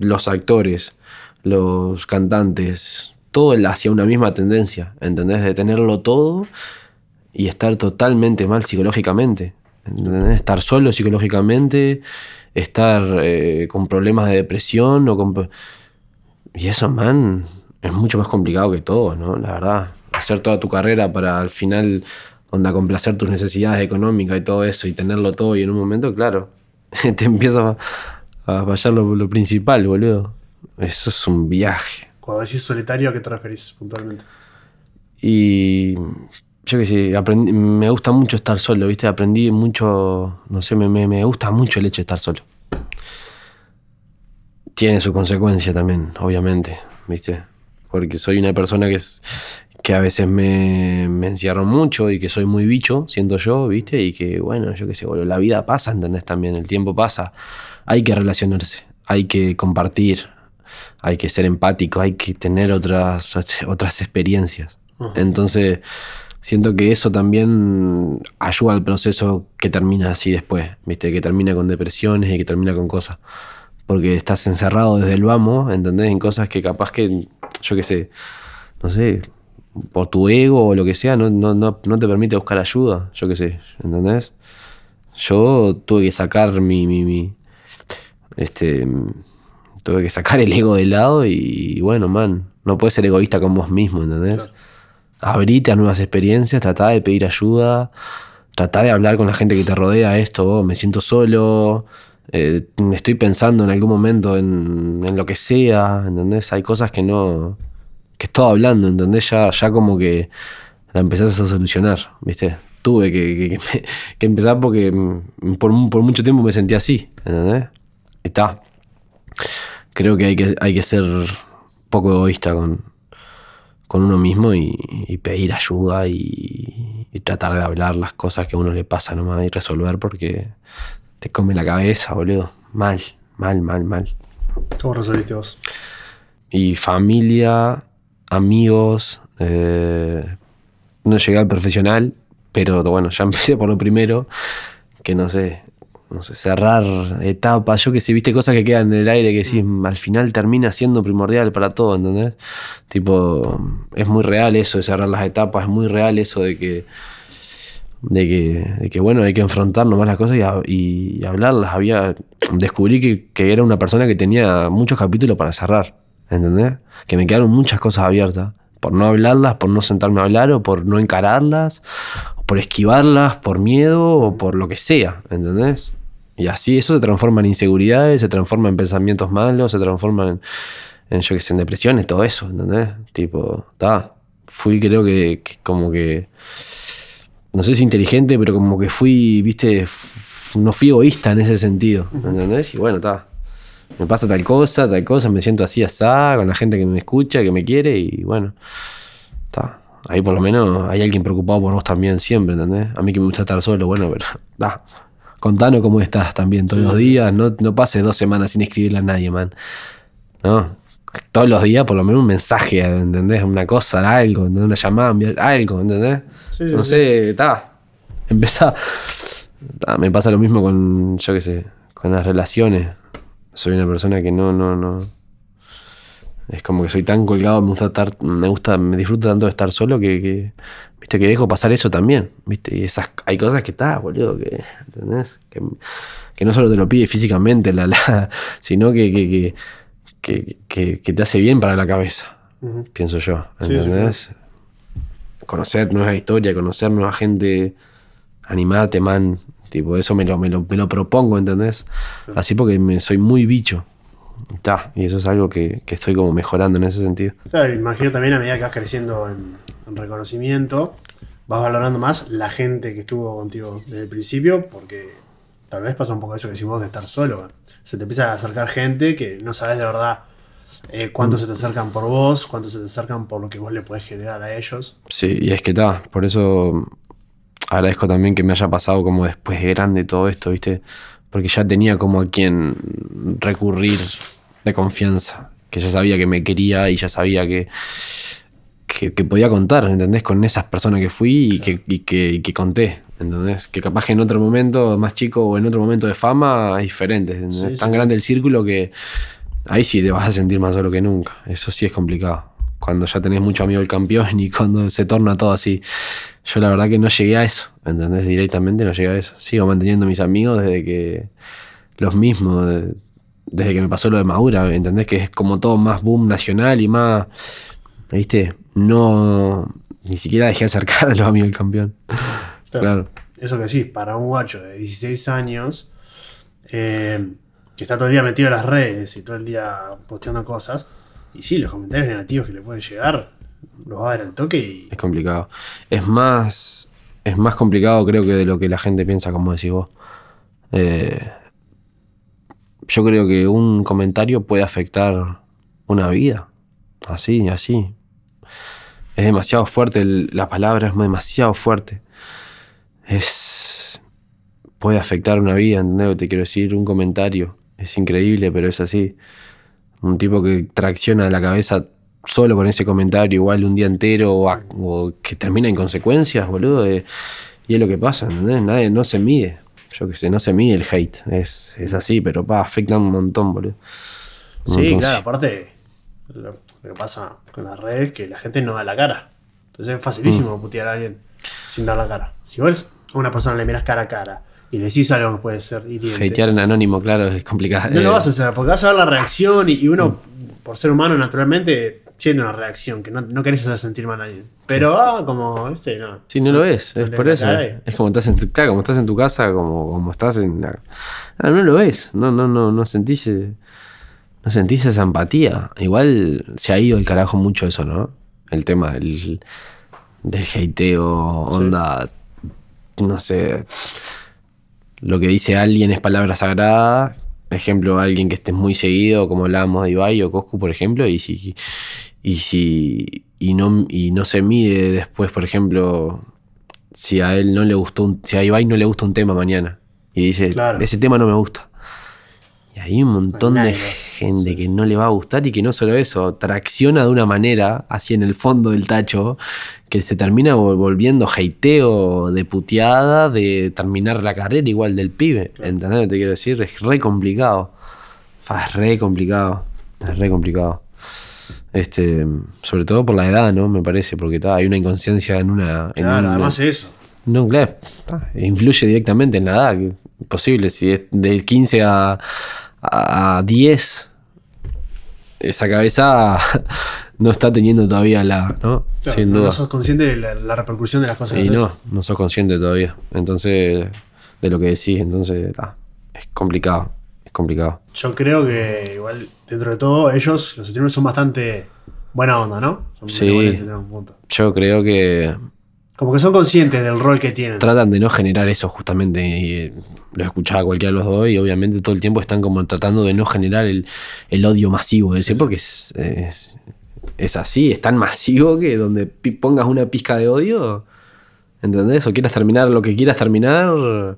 los actores, los cantantes, todo hacia una misma tendencia, ¿entendés? De tenerlo todo... Y estar totalmente mal psicológicamente. ¿Entendés? Estar solo psicológicamente, estar eh, con problemas de depresión. O con... Y eso, man, es mucho más complicado que todo, ¿no? La verdad. Hacer toda tu carrera para al final, onda, complacer tus necesidades económicas y todo eso, y tenerlo todo, y en un momento, claro, te empieza a fallar lo, lo principal, boludo. Eso es un viaje. Cuando decís solitario, ¿a qué te referís puntualmente? Y... Yo qué sé, aprendí, me gusta mucho estar solo, ¿viste? Aprendí mucho, no sé, me, me, me gusta mucho el hecho de estar solo. Tiene su consecuencia también, obviamente, ¿viste? Porque soy una persona que, es, que a veces me, me encierro mucho y que soy muy bicho, siento yo, ¿viste? Y que, bueno, yo qué sé, boludo, la vida pasa, ¿entendés? También el tiempo pasa. Hay que relacionarse, hay que compartir, hay que ser empático, hay que tener otras, otras experiencias. Uh-huh. Entonces... Siento que eso también ayuda al proceso que termina así después, ¿viste? Que termina con depresiones y que termina con cosas. Porque estás encerrado desde el vamos, ¿entendés? En cosas que capaz que, yo qué sé, no sé, por tu ego o lo que sea, no, no, no, no te permite buscar ayuda, yo qué sé, ¿entendés? Yo tuve que sacar mi... mi, mi este, tuve que sacar el ego de lado y, bueno, man, no puedes ser egoísta con vos mismo, ¿entendés? Claro. Abrite a nuevas experiencias, tratá de pedir ayuda, tratá de hablar con la gente que te rodea esto, oh, me siento solo, eh, estoy pensando en algún momento en, en lo que sea, ¿entendés? Hay cosas que no... que estoy hablando, ¿entendés? Ya, ya como que la empezás a solucionar, ¿viste? Tuve que, que, que, me, que empezar porque por, por mucho tiempo me sentí así, ¿entendés? Está. Creo que hay que, hay que ser poco egoísta con... con uno mismo y, y pedir ayuda y, y tratar de hablar las cosas que a uno le pasa nomás y resolver, porque te come la cabeza, boludo. Mal, mal, mal, mal. ¿Cómo resolviste vos? Y familia, amigos, eh, no llegué al profesional, pero bueno, ya empecé por lo primero, que no sé, no sé, cerrar etapas, yo que sé, viste, cosas que quedan en el aire que sí, al final termina siendo primordial para todo, ¿entendés? Tipo, es muy real eso de cerrar las etapas, es muy real eso de que, de que, de que bueno, hay que enfrentar nomás las cosas y, a, y, y hablarlas. Había, descubrí que, que era una persona que tenía muchos capítulos para cerrar, ¿entendés? Que me quedaron muchas cosas abiertas, por no hablarlas, por no sentarme a hablar o por no encararlas, por esquivarlas, por miedo o por lo que sea, ¿entendés? Y así eso se transforma en inseguridades, se transforma en pensamientos malos, se transforma en, en yo que sé, en depresiones, todo eso, ¿entendés? Tipo, ta, fui creo que, que como que, no sé si inteligente, pero como que fui, viste, f- no fui egoísta en ese sentido, ¿entendés? Y bueno, ta, me pasa tal cosa, tal cosa, me siento así, asá, con la gente que me escucha, que me quiere, y bueno, está. Ahí por lo menos hay alguien preocupado por vos también siempre, ¿entendés? A mí que me gusta estar solo, bueno, pero da. Contanos cómo estás también todos sí. los días, no, no pases dos semanas sin escribirle a nadie, man. No, todos los días por lo menos un mensaje, ¿entendés? Una cosa, algo, ¿entendés? Una llamada, algo, ¿entendés? Sí, no sí. sé, está. Empezá. Ta, me pasa lo mismo con, yo qué sé, con las relaciones. Soy una persona que no, no, no... Es como que soy tan colgado, me gusta estar, me gusta, me disfruto tanto de estar solo que, que viste, que dejo pasar eso también, viste, y esas, hay cosas que está, boludo, que, ¿entendés? Que, que no solo te lo pide físicamente, la, la, sino que, que, que, que, que te hace bien para la cabeza, uh-huh. pienso yo, ¿entendés? Sí, sí, claro. Conocer nueva historia, conocer nueva gente, animarte, man, tipo, eso me lo, me lo, me lo propongo, ¿entendés? Uh-huh. Así porque me, soy muy bicho. Está, y eso es algo que, que estoy como mejorando en ese sentido. Claro, imagino también a medida que vas creciendo en, en reconocimiento, vas valorando más la gente que estuvo contigo desde el principio, porque tal vez pasa un poco eso que decís vos de estar solo. Se te empieza a acercar gente que no sabes de verdad eh, cuántos mm. se te acercan por vos, cuántos se te acercan por lo que vos le podés generar a ellos. Sí, y es que está, por eso agradezco también que me haya pasado como después de grande todo esto, ¿viste? Porque ya tenía como a quien recurrir de confianza, que ya sabía que me quería y ya sabía que, que, que podía contar, ¿entendés? Con esas personas que fui y, claro. que, y, que, y que conté, ¿entendés? Que capaz que en otro momento más chico o en otro momento de fama es diferente, sí, es tan sí, grande sí. el círculo que ahí sí te vas a sentir más solo que nunca, eso sí es complicado. Cuando ya tenés mucho amigo el campeón y cuando se torna todo así. Yo la verdad que no llegué a eso, ¿entendés? Directamente no llegué a eso. Sigo manteniendo mis amigos desde que... Los mismos, desde que me pasó lo de Madura, ¿entendés? Que es como todo más boom nacional y más... ¿Viste? No... Ni siquiera dejé acercar a los amigos del campeón. Pero, claro. Eso que decís, para un guacho de dieciséis años... Eh, que está todo el día metido en las redes y todo el día posteando cosas... Y sí, los comentarios negativos que le pueden llegar, los va a ver al toque y... Es complicado. Es más, es más complicado creo que de lo que la gente piensa, como decís vos. Eh, yo creo que un comentario puede afectar una vida. Así, así. Es demasiado fuerte, el, la palabra es demasiado fuerte. Es... Puede afectar una vida, ¿entendés lo que te quiero decir? Un comentario. Es increíble, pero es así. Un tipo que tracciona la cabeza solo con ese comentario igual un día entero o, a, o que termina en consecuencias, boludo. De, y es lo que pasa, ¿entendés? Nadie, no se mide. Yo qué sé, no se mide el hate. Es, es así, pero pa, afecta un montón, boludo. Un sí, montón. Claro, aparte lo, lo que pasa con las redes es que la gente no da la cara. Entonces es facilísimo mm. putear a alguien sin dar la cara. Si vos a una persona le mirás cara a cara... Y le decís algo que puede ser hiriente. Hatear en anónimo, claro, es complicado. No lo vas a hacer, porque vas a ver la reacción y, y uno, por ser humano, naturalmente, siente una reacción, que no, no querés hacer sentir mal a alguien. Pero, sí. ah, como, este, no. Sí, no lo ves, no es por eso. Es como estás en tu, claro, como estás en tu casa, como, como estás en... La, no, no lo ves, no, no, no, no sentís... No sentís esa empatía. Igual se ha ido el carajo mucho eso, ¿no? El tema del, del hateo, onda, sí. no sé... Lo que dice alguien es palabra sagrada. Ejemplo, alguien que estés muy seguido, como hablábamos de Ibai o Coscu, por ejemplo, y si y si y no y no se mide después, por ejemplo, si a él no le gustó, un, si a Ibai no le gusta un tema mañana y dice, claro. ese tema no me gusta. Y hay un montón de gente que no le va a gustar y que no solo eso, tracciona de una manera, así en el fondo del tacho, que se termina volviendo hateo de puteada, de terminar la carrera igual del pibe. ¿Entendés lo que te quiero decir? Es re complicado. Es re complicado. Es re complicado. Este, sobre todo por la edad, ¿no? Me parece, porque ta, hay una inconsciencia en una... En claro, una, además es eso. No, claro. Ta, influye directamente en la edad. Imposible, si es del quince a... a diez, esa cabeza no está teniendo todavía la... ¿no? Claro, sin duda. No sos consciente de la, la repercusión de las cosas. Y que no, no sos consciente todavía. Entonces, de lo que decís, entonces, ta, es complicado, es complicado. Yo creo que igual, dentro de todo, ellos, los streamers son bastante buena onda, ¿no? Son sí, yo creo que Como que son conscientes del rol que tienen. Tratan de no generar eso justamente. Y, eh, lo escuchaba cualquiera de los dos y obviamente todo el tiempo están como tratando de no generar el, el odio masivo. Es decir, porque es, es, es así, es tan masivo que donde pongas una pizca de odio, ¿entendés? O quieras terminar lo que quieras terminar,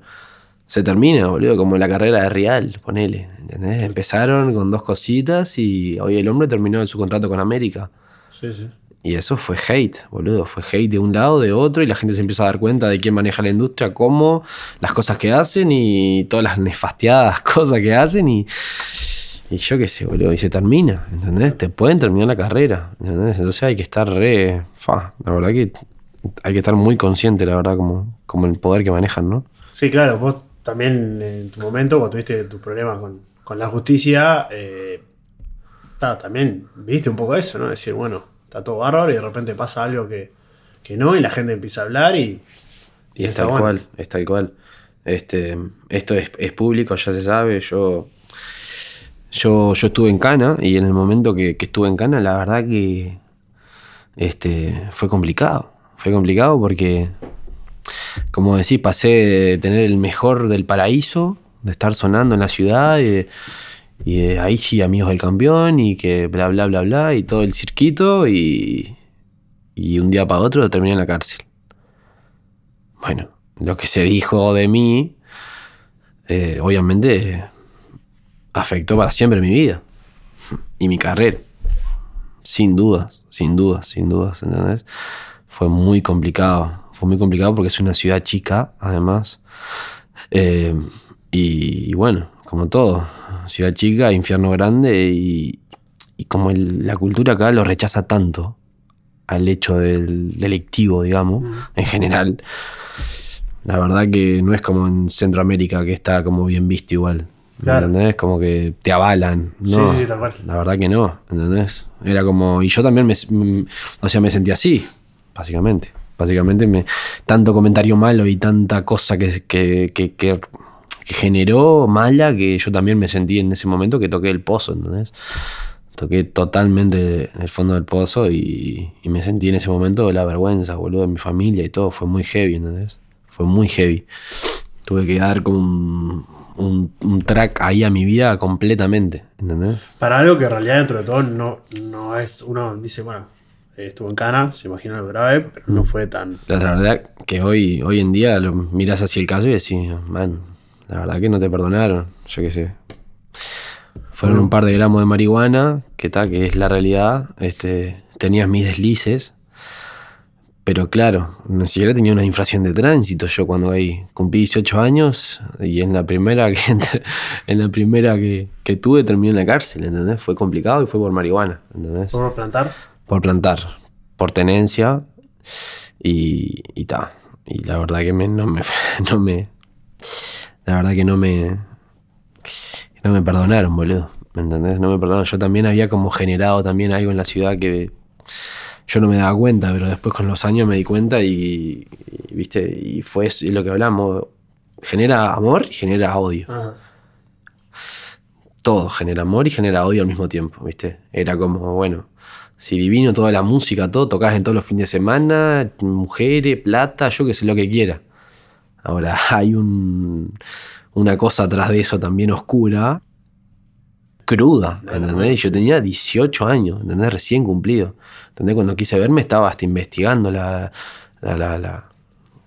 se termina, boludo. Como la carrera de Real, ponele, ¿entendés? Empezaron con dos cositas y hoy el hombre terminó su contrato con América. Sí, sí. Y eso fue hate, boludo. Fue hate de un lado, de otro, y la gente se empieza a dar cuenta de quién maneja la industria, cómo, las cosas que hacen y todas las nefasteadas cosas que hacen y, y yo qué sé, boludo. Y se termina, ¿entendés? Te pueden terminar la carrera, ¿entendés? Entonces hay que estar re... Fa, la verdad que hay que estar muy consciente, la verdad, como, como el poder que manejan, ¿no? Sí, claro. Vos también en tu momento, cuando tuviste tus problemas con, con la justicia, eh, ta, también viste un poco eso, ¿no? Es decir, bueno... Está todo bárbaro y de repente pasa algo que, que no, y la gente empieza a hablar y... Y, y es tal bueno. cual, es tal cual. Este, esto es, es público, ya se sabe. Yo, yo, yo estuve en Cana y en el momento que, que estuve en Cana, la verdad que este, fue complicado. Fue complicado porque, como decís, pasé de tener el mejor del paraíso, de estar sonando en la ciudad y de... Y eh, ahí sí, amigos del campeón y que bla, bla, bla, bla, y todo el circuito y, y un día para otro terminé en la cárcel. Bueno, lo que se dijo de mí, eh, obviamente, afectó para siempre mi vida y mi carrera. Sin dudas, sin dudas, sin dudas, ¿entendés? Fue muy complicado, fue muy complicado porque es una ciudad chica, además. Eh, y, y bueno... Como todo, ciudad chica, infierno grande y, y como el, la cultura acá lo rechaza tanto al hecho del delictivo, digamos, en general. La verdad que no es como en Centroamérica que está como bien visto igual, claro. ¿Entendés? Como que te avalan, ¿no? Sí, sí, tal cual. La verdad que no, ¿entendés? Era como, y yo también me, o sea, me sentía así, básicamente. Básicamente me, tanto comentario malo y tanta cosa que... que, que, que que generó mala, que yo también me sentí en ese momento que toqué el pozo, ¿entendés? Toqué totalmente el fondo del pozo y, y me sentí en ese momento la vergüenza, boludo, de mi familia y todo. Fue muy heavy, ¿entendés? Fue muy heavy. Tuve que dar como un, un, un track ahí a mi vida completamente, ¿entendés? Para algo que en realidad dentro de todo no, no es... Uno dice, bueno, estuvo en Cana, se imagina lo grave, pero no fue tan... La verdad que hoy, hoy en día lo mirás hacia el caso y decís, man... La verdad que no te perdonaron, yo qué sé. Fueron un par de gramos de marihuana, que tal, que es la realidad. Este, tenías mis deslices, pero claro, ni siquiera tenía una infracción de tránsito yo cuando ahí cumplí dieciocho años y en la primera que en la primera que, que tuve terminé en la cárcel, ¿entendés? Fue complicado y fue por marihuana, ¿entendés? ¿Por plantar? Por plantar, por tenencia y, y ta. Y la verdad que me, no me... No me La verdad que no me, no me perdonaron, boludo, ¿me entendés? No me perdonaron. Yo también había como generado también algo en la ciudad que yo no me daba cuenta, pero después con los años me di cuenta y, y viste, y fue eso, y lo que hablamos, genera amor y genera odio. Ajá. Todo genera amor y genera odio al mismo tiempo, viste. Era como, bueno, si divino toda la música, todo, tocás en todos los fines de semana, mujeres, plata, yo que sé, lo que quiera. Ahora, hay un, una cosa atrás de eso también oscura, cruda, ¿entendés? Yo tenía dieciocho años, ¿entendés? Recién cumplido. ¿Entendés? Cuando quise verme estaba hasta investigando la, la, la, la,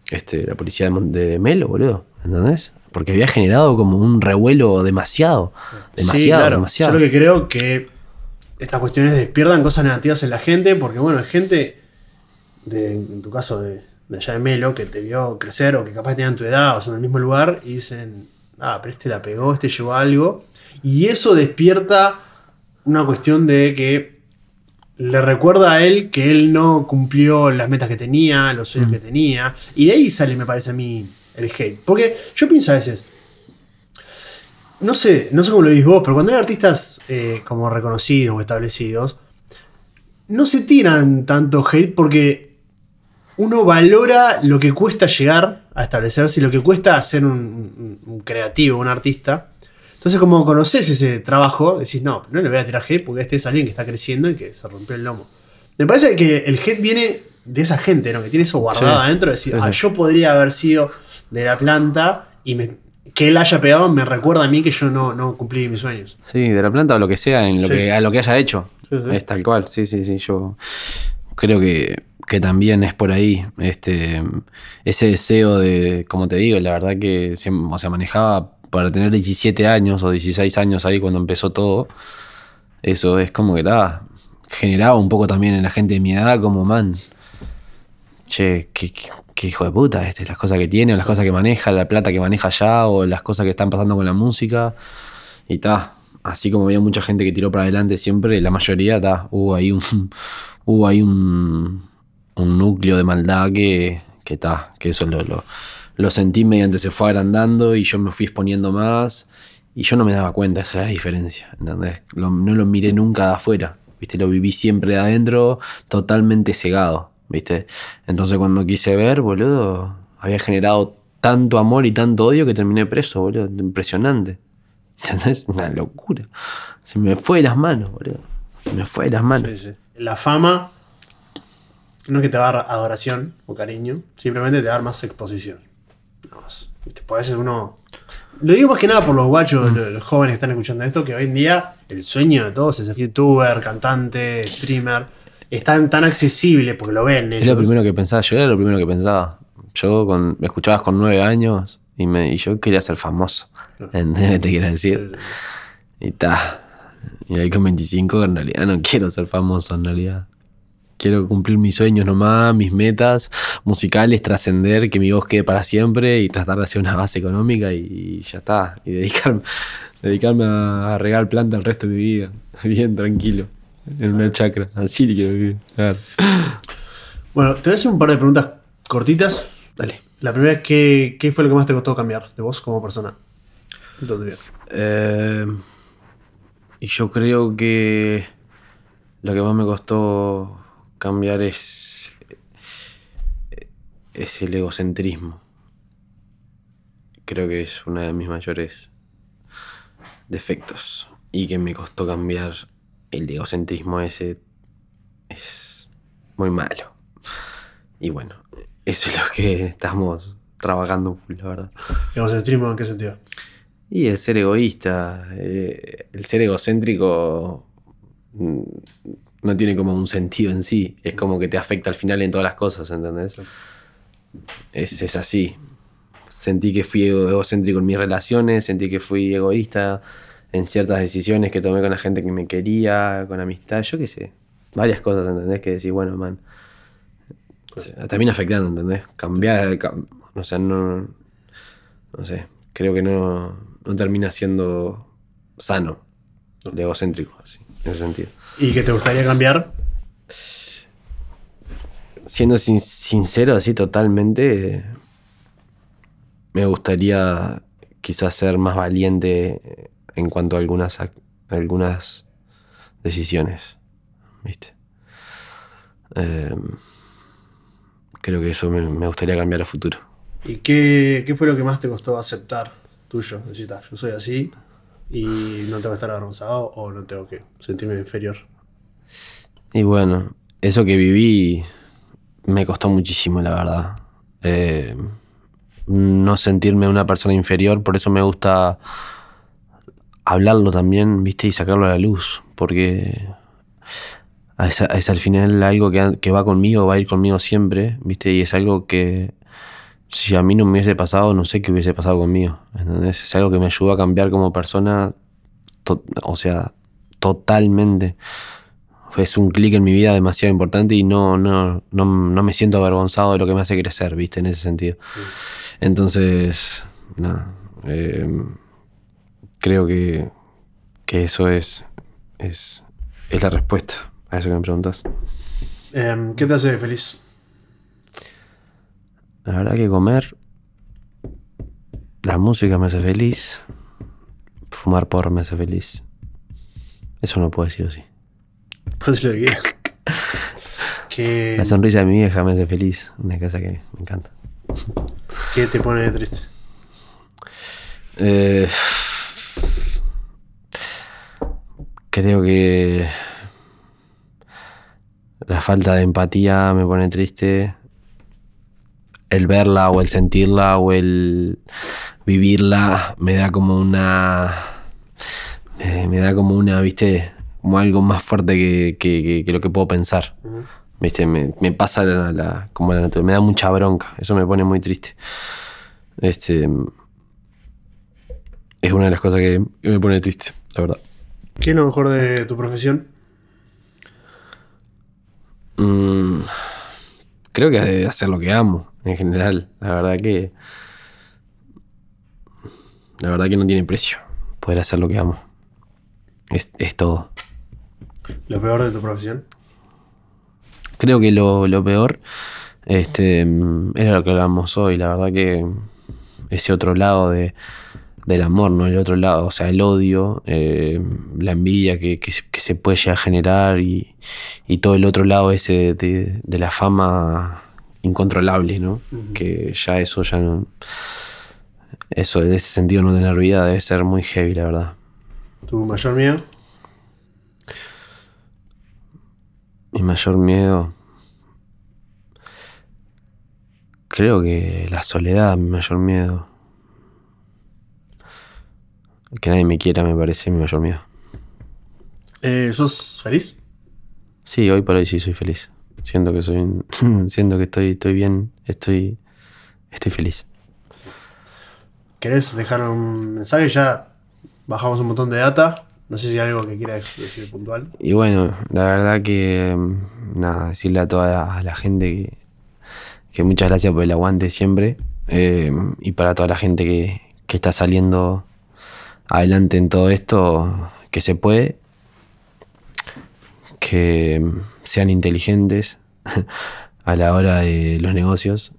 este, la policía de, de Melo, boludo, ¿entendés? Porque había generado como un revuelo demasiado, demasiado, sí, claro. demasiado. Yo lo que creo que estas cuestiones despiertan cosas negativas en la gente, porque bueno, hay gente, de, en tu caso de... de allá de Melo, que te vio crecer o que capaz tenían tu edad o son del mismo lugar y dicen, ah, pero este la pegó, este llevó algo. Y eso despierta una cuestión de que le recuerda a él que él no cumplió las metas que tenía, los sueños mm. que tenía. Y de ahí sale, me parece a mí, el hate. Porque yo pienso a veces, no sé, no sé cómo lo veis vos, pero cuando hay artistas eh, como reconocidos o establecidos, no se tiran tanto hate porque... Uno valora lo que cuesta llegar a establecerse y lo que cuesta ser un, un, un creativo, un artista. Entonces, como conoces ese trabajo, decís, no, no le voy a tirar hate porque este es alguien que está creciendo y que se rompió el lomo. Me parece que el hate viene de esa gente, ¿no? Que tiene eso guardado sí, adentro. Decir, sí, sí. Ah, yo podría haber sido de La Planta y me, que él haya pegado me recuerda a mí que yo no, no cumplí mis sueños. Sí, de La Planta o lo que sea, en lo, sí. que, a lo que haya hecho. Sí, sí. Es tal cual, sí, sí, sí. Yo creo que, que también es por ahí. Este, ese deseo de, como te digo, la verdad que se, o sea, manejaba para tener diecisiete años o dieciséis años ahí cuando empezó todo. Eso es como que la generaba un poco también en la gente de mi edad, como man, che, qué, qué, qué hijo de puta, este, las cosas que tiene, o las cosas que maneja, la plata que maneja allá, o las cosas que están pasando con la música. Y ta, así como había mucha gente que tiró para adelante siempre, la mayoría ta, hubo ahí un, hubo ahí un, un núcleo de maldad que, que ta, que eso lo, lo, lo sentí mediante se fue agrandando y yo me fui exponiendo más. Y yo no me daba cuenta, esa era la diferencia, ¿entendés? Lo, no lo miré nunca de afuera, ¿viste? Lo viví siempre de adentro, totalmente cegado, ¿viste? Entonces cuando quise ver, boludo, había generado tanto amor y tanto odio que terminé preso, boludo. Impresionante, ¿entendés? Una locura. Se me fue de las manos, boludo. Se me fue de las manos. Sí, sí. La fama no es que te va a dar adoración o cariño, simplemente te va a dar más exposición. Nada más. ¿Viste? Porque a veces uno... Lo digo más que nada por los guachos, los jóvenes que están escuchando esto, que hoy en día el sueño de todos es ser youtuber, cantante, streamer. Es tan, tan accesible porque lo ven. Es lo primero que pensaba, yo era lo primero que pensaba. Yo con, me escuchabas con nueve años y, me, y yo quería ser famoso. ¿Entendés lo que te quiero decir? Y ta. Y ahí con veinticinco en realidad no quiero ser famoso, en realidad. Quiero cumplir mis sueños nomás, mis metas musicales, trascender, que mi voz quede para siempre y tratar de hacer una base económica y, y ya está. Y dedicarme, dedicarme a regar plantas el resto de mi vida. Bien, tranquilo. En una chacra. Así que quiero vivir. Claro. Bueno, te voy a hacer un par de preguntas cortitas. Dale. La primera es, ¿qué, qué fue lo que más te costó cambiar de vos como persona? ¿Dónde eh, y yo creo que lo que más me costó... cambiar es, es el egocentrismo. Creo que es uno de mis mayores defectos. Y que me costó cambiar el egocentrismo ese. Es muy malo. Y bueno, eso es lo que estamos trabajando, la verdad. ¿Egocentrismo en qué sentido? Y el ser egoísta. Eh, el ser egocéntrico... no tiene como un sentido en sí. Es como que te afecta al final en todas las cosas, ¿entendés? Sí. Es, es así. Sentí que fui egocéntrico en mis relaciones, sentí que fui egoísta en ciertas decisiones que tomé con la gente que me quería, con amistad, yo qué sé. Varias cosas, ¿entendés? Que decís, bueno, man, termina afectando, ¿entendés? Cambiar, cam- o sea, no... No sé, creo que no, no termina siendo sano el egocéntrico, así, en ese sentido. ¿Y qué te gustaría cambiar? Siendo sin, sincero, así totalmente, eh, me gustaría quizás ser más valiente en cuanto a algunas, a, algunas decisiones, ¿viste? Eh, creo que eso me, me gustaría cambiar a futuro. ¿Y qué, qué fue lo que más te costó aceptar tuyo? Decir, yo soy así... ¿Y no tengo que estar avergonzado o no tengo que sentirme inferior? Y bueno, eso que viví me costó muchísimo, la verdad. Eh, no sentirme una persona inferior, por eso me gusta hablarlo también, ¿viste? Y sacarlo a la luz, porque es, es al final algo que, que va conmigo, va a ir conmigo siempre, ¿viste? Y es algo que... si a mí no me hubiese pasado, no sé qué hubiese pasado conmigo, ¿entendés? Es algo que me ayudó a cambiar como persona, to- o sea, totalmente. Es un clic en mi vida demasiado importante y no, no, no, no me siento avergonzado de lo que me hace crecer, ¿viste? En ese sentido. Sí. Entonces, nada, eh, creo que, que eso es, es, es la respuesta a eso que me preguntas. Um, ¿Qué te hace feliz? La verdad que comer, la música me hace feliz, fumar porro me hace feliz. Eso no puedo decir así. Pues lo que... que... La sonrisa de mi vieja me hace feliz, una cosa que me encanta. ¿Qué te pone triste? Eh, creo que... La falta de empatía me pone triste. El verla o el sentirla o el vivirla me da como una... Me, me da como una, ¿viste? Como algo más fuerte que, que, que, que lo que puedo pensar. Uh-huh. ¿Viste? Me, me pasa la, la, como la naturaleza. Me da mucha bronca. Eso me pone muy triste. Este... Es una de las cosas que me pone triste, la verdad. ¿Qué es lo mejor de tu profesión? Mm, creo que de hacer lo que amo, en general. La verdad que... La verdad que no tiene precio poder hacer lo que amo. Es, es todo. ¿Lo peor de tu profesión? Creo que lo, lo peor este, era lo que hablamos hoy. La verdad que ese otro lado de... del amor, ¿no? El otro lado, o sea, el odio, eh, la envidia que, que, que se puede llegar a generar y, y todo el otro lado ese de, de, de la fama incontrolable, ¿no? Uh-huh. Que ya eso, ya no... Eso, en ese sentido, no tener vida debe ser muy heavy, la verdad. ¿Tu mayor miedo? Mi mayor miedo... Creo que la soledad, mi mayor miedo. Que nadie me quiera me parece mi mayor miedo. Eh, ¿Sos feliz? Sí, hoy por hoy sí soy feliz. Siento que soy, siento que estoy, estoy bien, estoy, estoy feliz. ¿Querés dejar un mensaje? Ya bajamos un montón de data. No sé si hay algo que quieras decir puntual. Y bueno, la verdad que nada, decirle a toda a la gente que, que muchas gracias por el aguante siempre. Eh, y para toda la gente que, que está saliendo adelante en todo esto, que se puede, que sean inteligentes a la hora de los negocios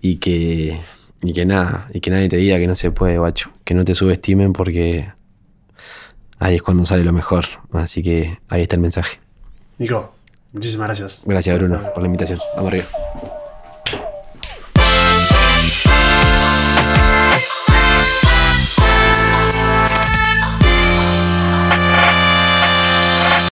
y que, y que nada, y que nadie te diga que no se puede, guacho, que no te subestimen porque ahí es cuando sale lo mejor, así que ahí está el mensaje. Nico, muchísimas gracias. Gracias Bruno por la invitación, vamos arriba.